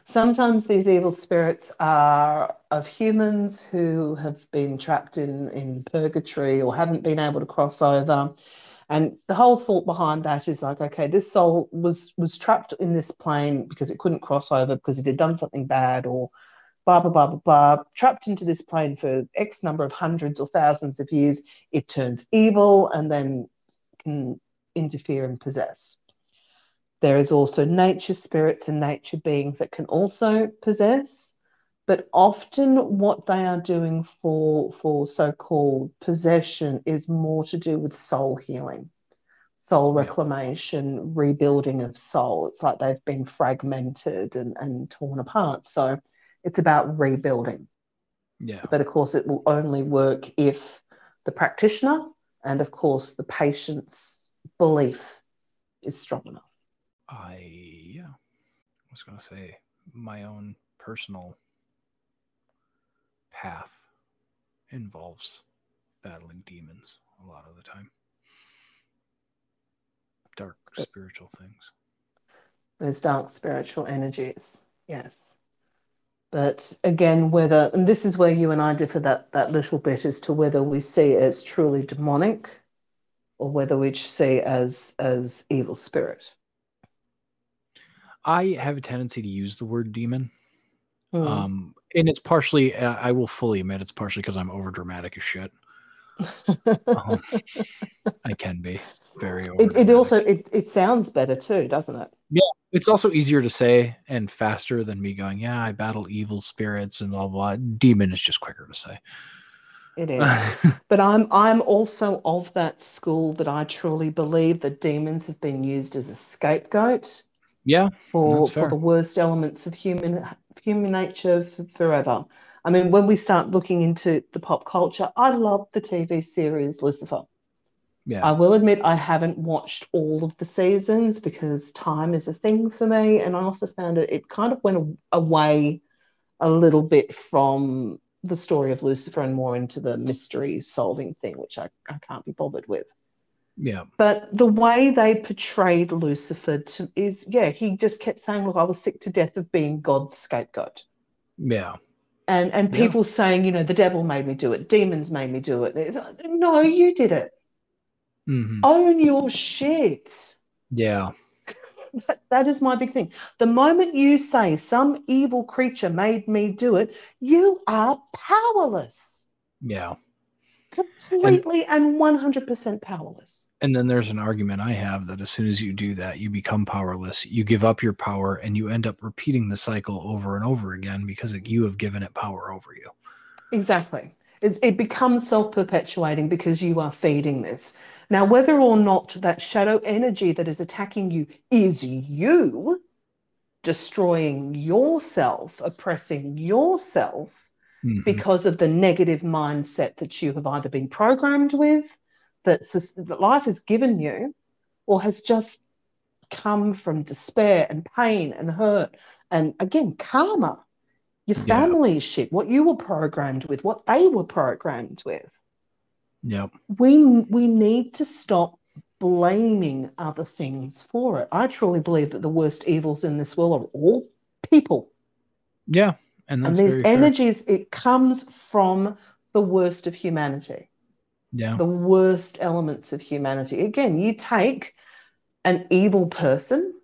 Sometimes these evil spirits are of humans who have been trapped in, in purgatory or haven't been able to cross over. And the whole thought behind that is like, okay, this soul was, was trapped in this plane because it couldn't cross over because it had done something bad or blah, blah, blah, blah, blah, trapped into this plane for X number of hundreds or thousands of years. It turns evil and then can interfere and possess. There is also nature spirits and nature beings that can also possess, but often what they are doing for, for so-called possession is more to do with soul healing, soul reclamation, rebuilding of soul. It's like they've been fragmented and, and torn apart. So it's about rebuilding. Yeah. But, of course, it will only work if the practitioner and, of course, the patient's belief is strong enough. I, yeah, I was going to say my own personal path involves battling demons a lot of the time. Dark spiritual things. There's dark spiritual energies, yes. But again, whether, and this is where you and I differ that, that little bit as to whether we see it as truly demonic or whether we see it as, as evil spirit. I have a tendency to use the word demon. Mm. Um, and it's partially, uh, I will fully admit, it's partially because I'm overdramatic as shit. um, I can be very overdramatic. It, it also, it, it sounds better too, doesn't it? Yeah. It's also easier to say and faster than me going, yeah, I battle evil spirits and blah, blah, blah. Demon is just quicker to say. It is. But I'm, I'm also of that school that I truly believe that demons have been used as a scapegoat. Yeah, for for the worst elements of human human nature for, forever. I mean, when we start looking into the pop culture, I love the T V series Lucifer. Yeah. I will admit I haven't watched all of the seasons because time is a thing for me, and I also found it, it kind of went away a little bit from the story of Lucifer and more into the mystery-solving thing, which I, I can't be bothered with. Yeah. But the way they portrayed Lucifer to, is, yeah, he just kept saying, look, I was sick to death of being God's scapegoat. Yeah. And and people yeah. saying, you know, the devil made me do it, demons made me do it. No, you did it. Mm-hmm. Own your shit. Yeah. that, that is my big thing. The moment you say some evil creature made me do it, you are powerless. Yeah. Completely and, and one hundred percent powerless. And then there's an argument I have that as soon as you do that, you become powerless. You give up your power and you end up repeating the cycle over and over again because you have given it power over you. Exactly. It, it becomes self-perpetuating because you are feeding this. Now, whether or not that shadow energy that is attacking you is you destroying yourself, oppressing yourself, mm-hmm. because of the negative mindset that you have either been programmed with, that, that life has given you, or has just come from despair and pain and hurt. And again, karma, your family's yeah. shit, what you were programmed with, what they were programmed with. Yep. We, we need to stop blaming other things for it. I truly believe that the worst evils in this world are all people. Yeah. And, and these energies, fair. It comes from the worst of humanity. Yeah. The worst elements of humanity. Again, you take an evil person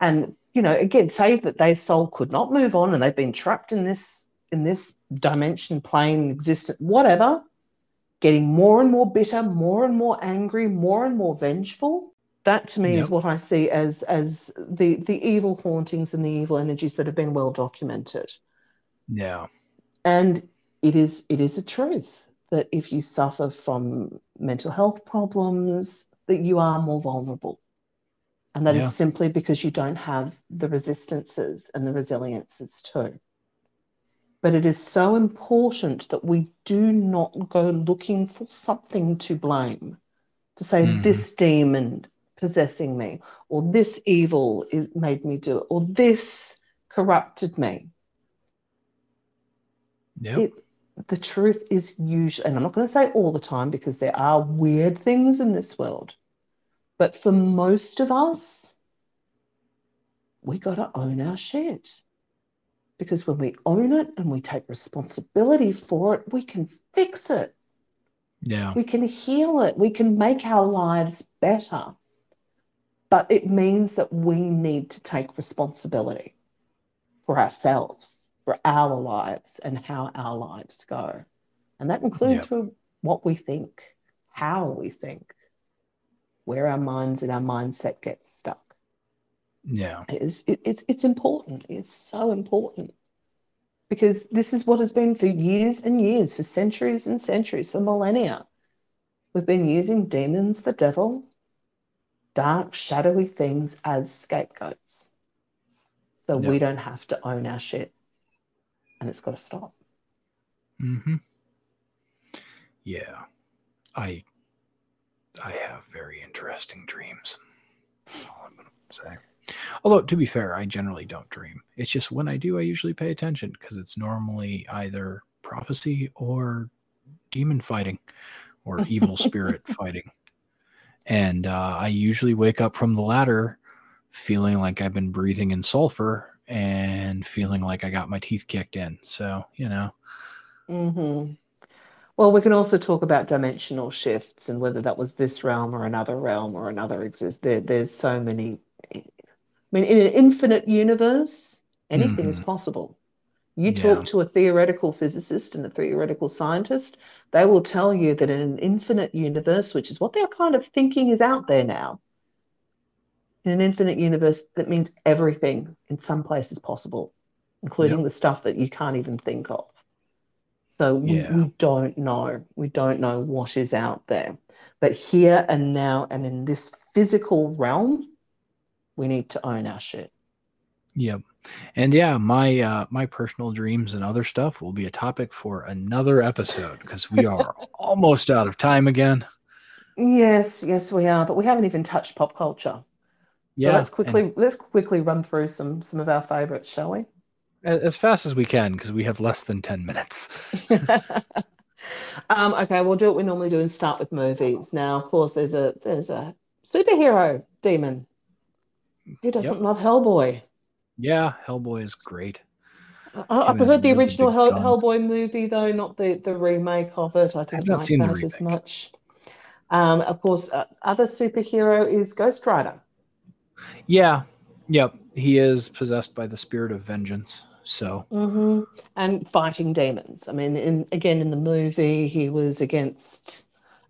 and, you know, again, say that their soul could not move on and they've been trapped in this, in this dimension, plane, existent, whatever, getting more and more bitter, more and more angry, more and more vengeful. That to me yep. is what I see as as the, the evil hauntings and the evil energies that have been well documented. Yeah. And it is it is a truth that if you suffer from mental health problems, that you are more vulnerable. And that yeah. is simply because you don't have the resistances and the resiliences too. But it is so important that we do not go looking for something to blame, to say mm. this demon possessing me, or this evil made me do it, or this corrupted me. Yep. It, the truth is usually, and I'm not going to say all the time because there are weird things in this world, but for most of us, we got to own our shit, because when we own it and we take responsibility for it, we can fix it. Yeah. We can heal it. We can make our lives better. But it means that we need to take responsibility for ourselves, for our lives, and how our lives go. And that includes yep. for what we think, how we think, where our minds and our mindset get stuck. Yeah. It is, it, it's, it's important. It's so important. Because this is what has been for years and years, for centuries and centuries, for millennia. We've been using demons, the devil, dark, shadowy things as scapegoats. So yep. we don't have to own our shit. And it's got to stop. Mm-hmm. Yeah. I I have very interesting dreams. That's all I'm going to say. Although, to be fair, I generally don't dream. It's just when I do, I usually pay attention because it's normally either prophecy or demon fighting or evil spirit fighting. And uh, I usually wake up from the latter feeling like I've been breathing in sulfur and feeling like I got my teeth kicked in. So, you know. Mm-hmm. Well, we can also talk about dimensional shifts and whether that was this realm or another realm or another exist. There, there's so many. I mean, in an infinite universe, anything mm. is possible. You yeah. talk to a theoretical physicist and a theoretical scientist, they will tell you that in an infinite universe, which is what they're kind of thinking is out there now, in an infinite universe, that means everything in some place is possible, including yep. the stuff that you can't even think of. So we, yeah. we don't know. We don't know what is out there. But here and now and in this physical realm, we need to own our shit. Yep. And yeah, my uh, my personal dreams and other stuff will be a topic for another episode because we are almost out of time again. Yes, yes, we are, but we haven't even touched pop culture. Yeah, so let's quickly and... let's quickly run through some some of our favorites, shall we? As fast as we can, because we have less than ten minutes. um, okay, we'll do what we normally do and start with movies. Now, of course, there's a there's a superhero demon. Who doesn't yep. love Hellboy? Yeah, Hellboy is great. I, I've heard the really original Hell, Hellboy movie, though, not the, the remake of it. I didn't like that as much. Um, of course, uh, other superhero is Ghost Rider. Yeah, yep. He is possessed by the spirit of vengeance. So, mm-hmm. and fighting demons. I mean, in again in the movie, he was against.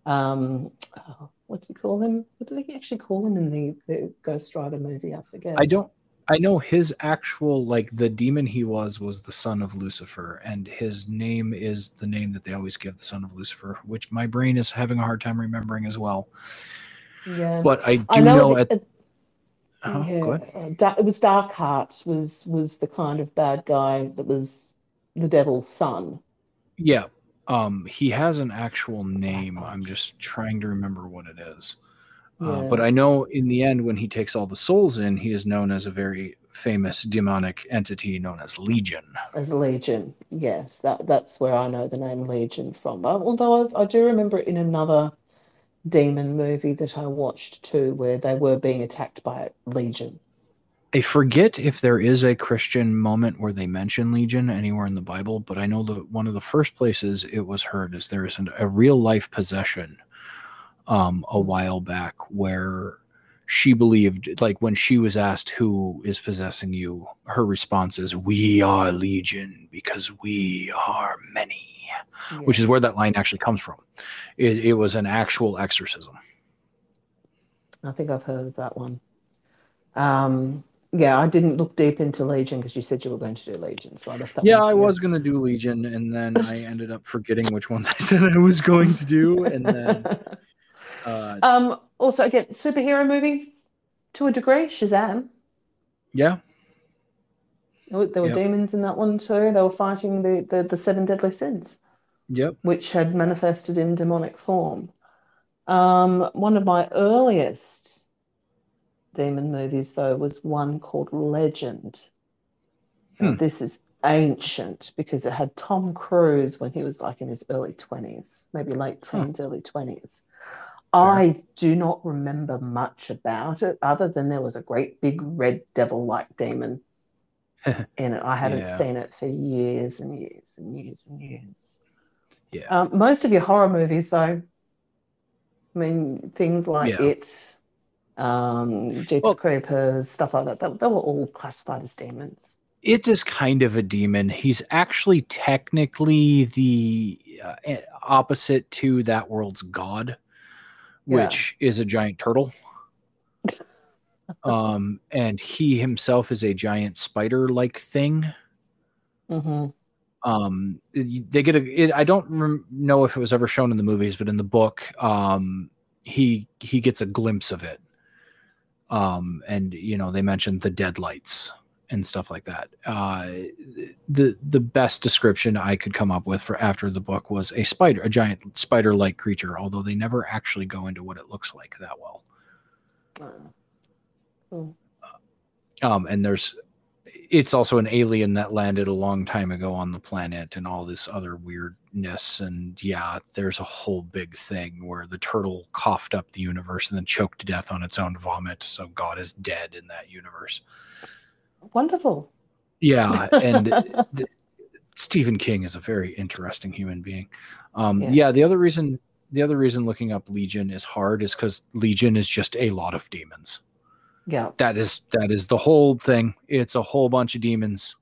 Um, oh, what do you call him? What did they actually call him in the, the Ghost Rider movie? I forget. I don't. I know his actual like the demon he was was the son of Lucifer, and his name is the name that they always give the son of Lucifer, which my brain is having a hard time remembering as well. Yeah, but I do I know, know at. It, Oh, yeah, uh, it was Darkheart was was the kind of bad guy that was the devil's son. Yeah, um, he has an actual name. I'm just trying to remember what it is. Yeah. Uh, but I know in the end when he takes all the souls in, he is known as a very famous demonic entity known as Legion. As Legion, yes. That, that's where I know the name Legion from. Although I, I do remember it in another demon movie that I watched too, where they were being attacked by Legion. I forget if there is a Christian moment where they mention Legion anywhere in the Bible, but I know that one of the first places it was heard is there is an, a real life possession um, a while back where she believed, like when she was asked who is possessing you, her response is, "We are Legion because we are many." Yes. Which is where that line actually comes from. It, it was an actual exorcism. I think I've heard of that one. Um, yeah, I didn't look deep into Legion because you said you were going to do Legion. So I left that yeah, one I was going to do Legion, and then I ended up forgetting which ones I said I was going to do. And then, uh, um, also, again, superhero movie to a degree, Shazam. Yeah. There were yep. demons in that one too. They were fighting the, the, the seven deadly sins, yep, which had manifested in demonic form. Um, one of my earliest demon movies, though, was one called Legend. Hmm. This is ancient because it had Tom Cruise when he was like in his early twenties, maybe late teens, hmm. early twenties. Yeah. I do not remember much about it other than there was a great big red devil-like demon in it. I haven't yeah. seen it for years and years and years and years. Yeah. Um, most of your horror movies, though, I mean, things like yeah. It, um, Jeepers well, Creepers, stuff like that, they, they were all classified as demons. It is kind of a demon. He's actually technically the uh, opposite to that world's god, which yeah. is a giant turtle. Um, and he himself is a giant spider-like thing. Mm-hmm. Um, they get a. It, I don't rem- know if it was ever shown in the movies, but in the book, um, he he gets a glimpse of it. Um, and you know they mentioned the deadlights and stuff like that. Uh, the the best description I could come up with for after the book was a spider, a giant spider-like creature. Although they never actually go into what it looks like that well. Mm. Cool. Um, and there's, it's also an alien that landed a long time ago on the planet and all this other weirdness. And yeah, there's a whole big thing where the turtle coughed up the universe and then choked to death on its own vomit. So God is dead in that universe. Wonderful. Yeah. And the, Stephen King is a very interesting human being. Um, yes. Yeah. The other reason, the other reason looking up Legion is hard is because Legion is just a lot of demons. Yeah, that is that is the whole thing. It's a whole bunch of demons.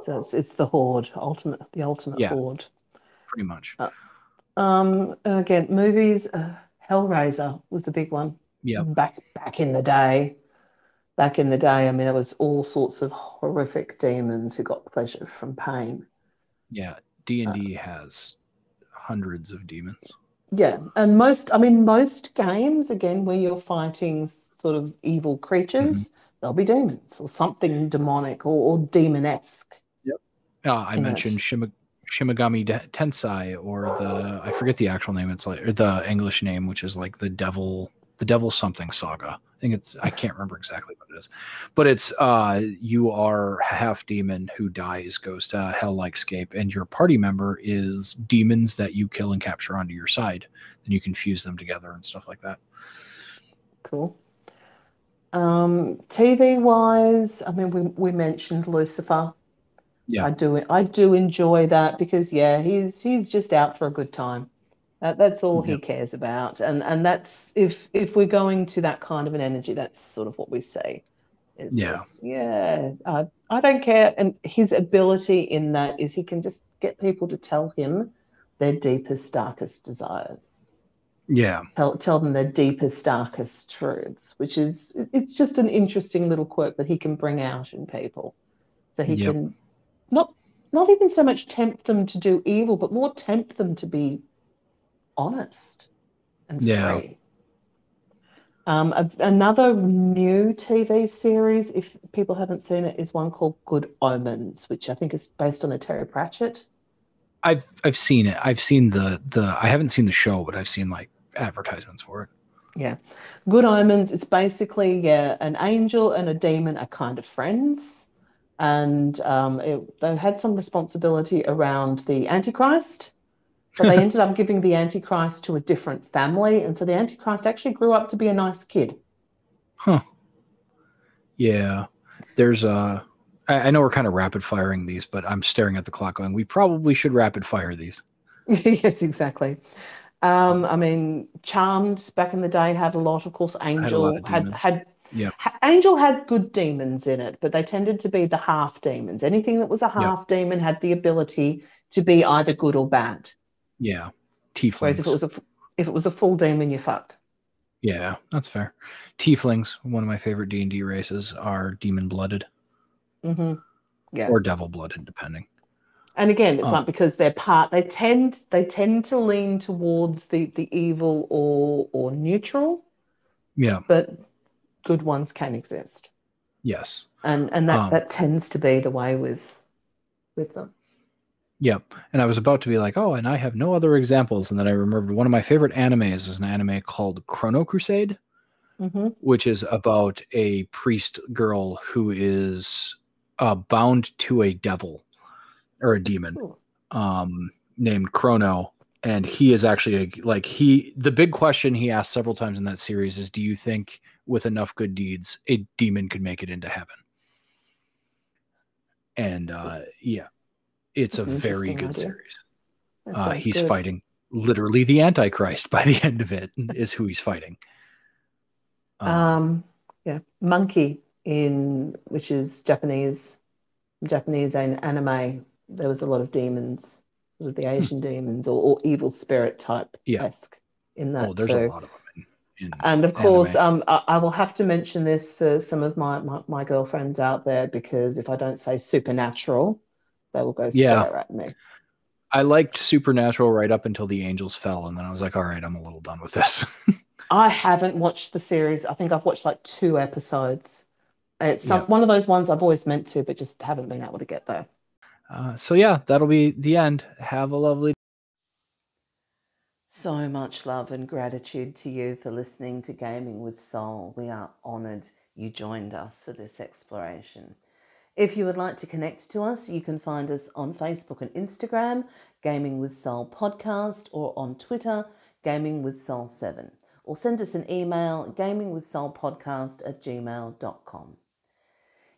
So it's, it's the horde, ultimate, the ultimate yeah, horde, pretty much. Uh, um, again, movies. Uh, Hellraiser was a big one. Yeah, back back in the day, back in the day. I mean, there was all sorts of horrific demons who got pleasure from pain. Yeah, D and D has hundreds of demons. Yeah, and most, I mean, most games, again, where you're fighting sort of evil creatures, mm-hmm. they'll be demons or something demonic or, or demonesque. Yep. Uh, I mentioned Shima, Shin Megami Tensei, or the, I forget the actual name, it's like, or the English name, which is like the devil, the devil something saga. I think it's, I can't remember exactly what it is, but it's, uh, you are half demon who dies, goes to hell like scape, and your party member is demons that you kill and capture onto your side. Then you can fuse them together and stuff like that. Cool. Um, T V wise, I mean, we, we mentioned Lucifer. Yeah, I do. I do enjoy that because, yeah, he's he's just out for a good time. That, that's all yeah. he cares about, and and that's if if we're going to that kind of an energy, that's sort of what we say. It's yeah, just, yeah. I I don't care, and his ability in that is he can just get people to tell him their deepest, darkest desires. Yeah, tell tell them their deepest, darkest truths, which is it's just an interesting little quirk that he can bring out in people. So he yep. can. Not not even so much tempt them to do evil, but more tempt them to be honest and yeah. free. Um, a, another new T V series, if people haven't seen it, is one called Good Omens, which I think is based on a Terry Pratchett. I've I've seen it. I've seen the the. I haven't seen the show, but I've seen like advertisements for it. Yeah, Good Omens. It's basically yeah, an angel and a demon are kind of friends. And um, it, they had some responsibility around the Antichrist, but they ended up giving the Antichrist to a different family. And so the Antichrist actually grew up to be a nice kid. Huh. Yeah. There's a, I, I know we're kind of rapid firing these, but I'm staring at the clock going, we probably should rapid fire these. Yes, exactly. Um, I mean, Charmed back in the day had a lot, of course, Angel had, had, had Yeah, Angel had good demons in it, but they tended to be the half demons. Anything that was a half yep. demon had the ability to be either good or bad. Yeah, tieflings. Whereas if it was a if it was a full demon, you're fucked. Yeah, that's fair. Tieflings, one of my favorite D and D races, are demon blooded. Mm-hmm. Yeah, or devil blooded, depending. And again, it's oh. not because they're part. They tend they tend to lean towards the the evil or or neutral. Yeah, but. Good ones can exist. Yes. And and that, um, that tends to be the way with with them. Yep. And I was about to be like, oh, and I have no other examples. And then I remembered one of my favorite animes is an anime called Chrono Crusade, mm-hmm. which is about a priest girl who is uh, bound to a devil or a demon um, named Chrono. And he is actually a, like he, the big question he asked several times in that series is, do you think with enough good deeds, a demon could make it into heaven? And uh, yeah, it's That's a very good idea. series. Uh, he's good. fighting literally the Antichrist by the end of it is who he's fighting. Um, um, yeah, Monkey in which is Japanese, Japanese anime. There was a lot of demons, sort of the Asian hmm. demons or, or evil spirit type esque yeah. in that. Oh, there's so. a lot of them. And of course, um, I, I will have to mention this for some of my, my, my girlfriends out there, because if I don't say Supernatural, they will go yeah. stare at me. I liked Supernatural right up until the angels fell, and then I was like, all right, I'm a little done with this. I haven't watched the series. I think I've watched like two episodes. It's some, yeah. one of those ones I've always meant to, but just haven't been able to get there. Uh, so yeah, that'll be the end. Have a lovely day. So much love and gratitude to you for listening to Gaming with Soul. We are honoured you joined us for this exploration. If you would like to connect to us, you can find us on Facebook and Instagram, Gaming with Soul Podcast, or on Twitter, Gaming with Soul seven. Or send us an email, gamingwithsoulpodcast at gmail dot com.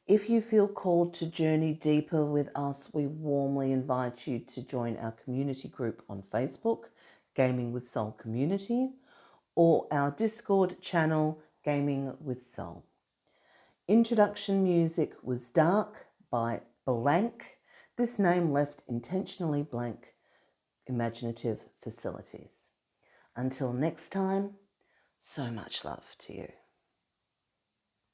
If you feel called to journey deeper with us, we warmly invite you to join our community group on Facebook, Gaming with Soul Community, or our Discord channel, Gaming with Soul. Introduction music was Dark by Blank. This name left intentionally blank. Imaginative Facilities. Until next time, so much love to you.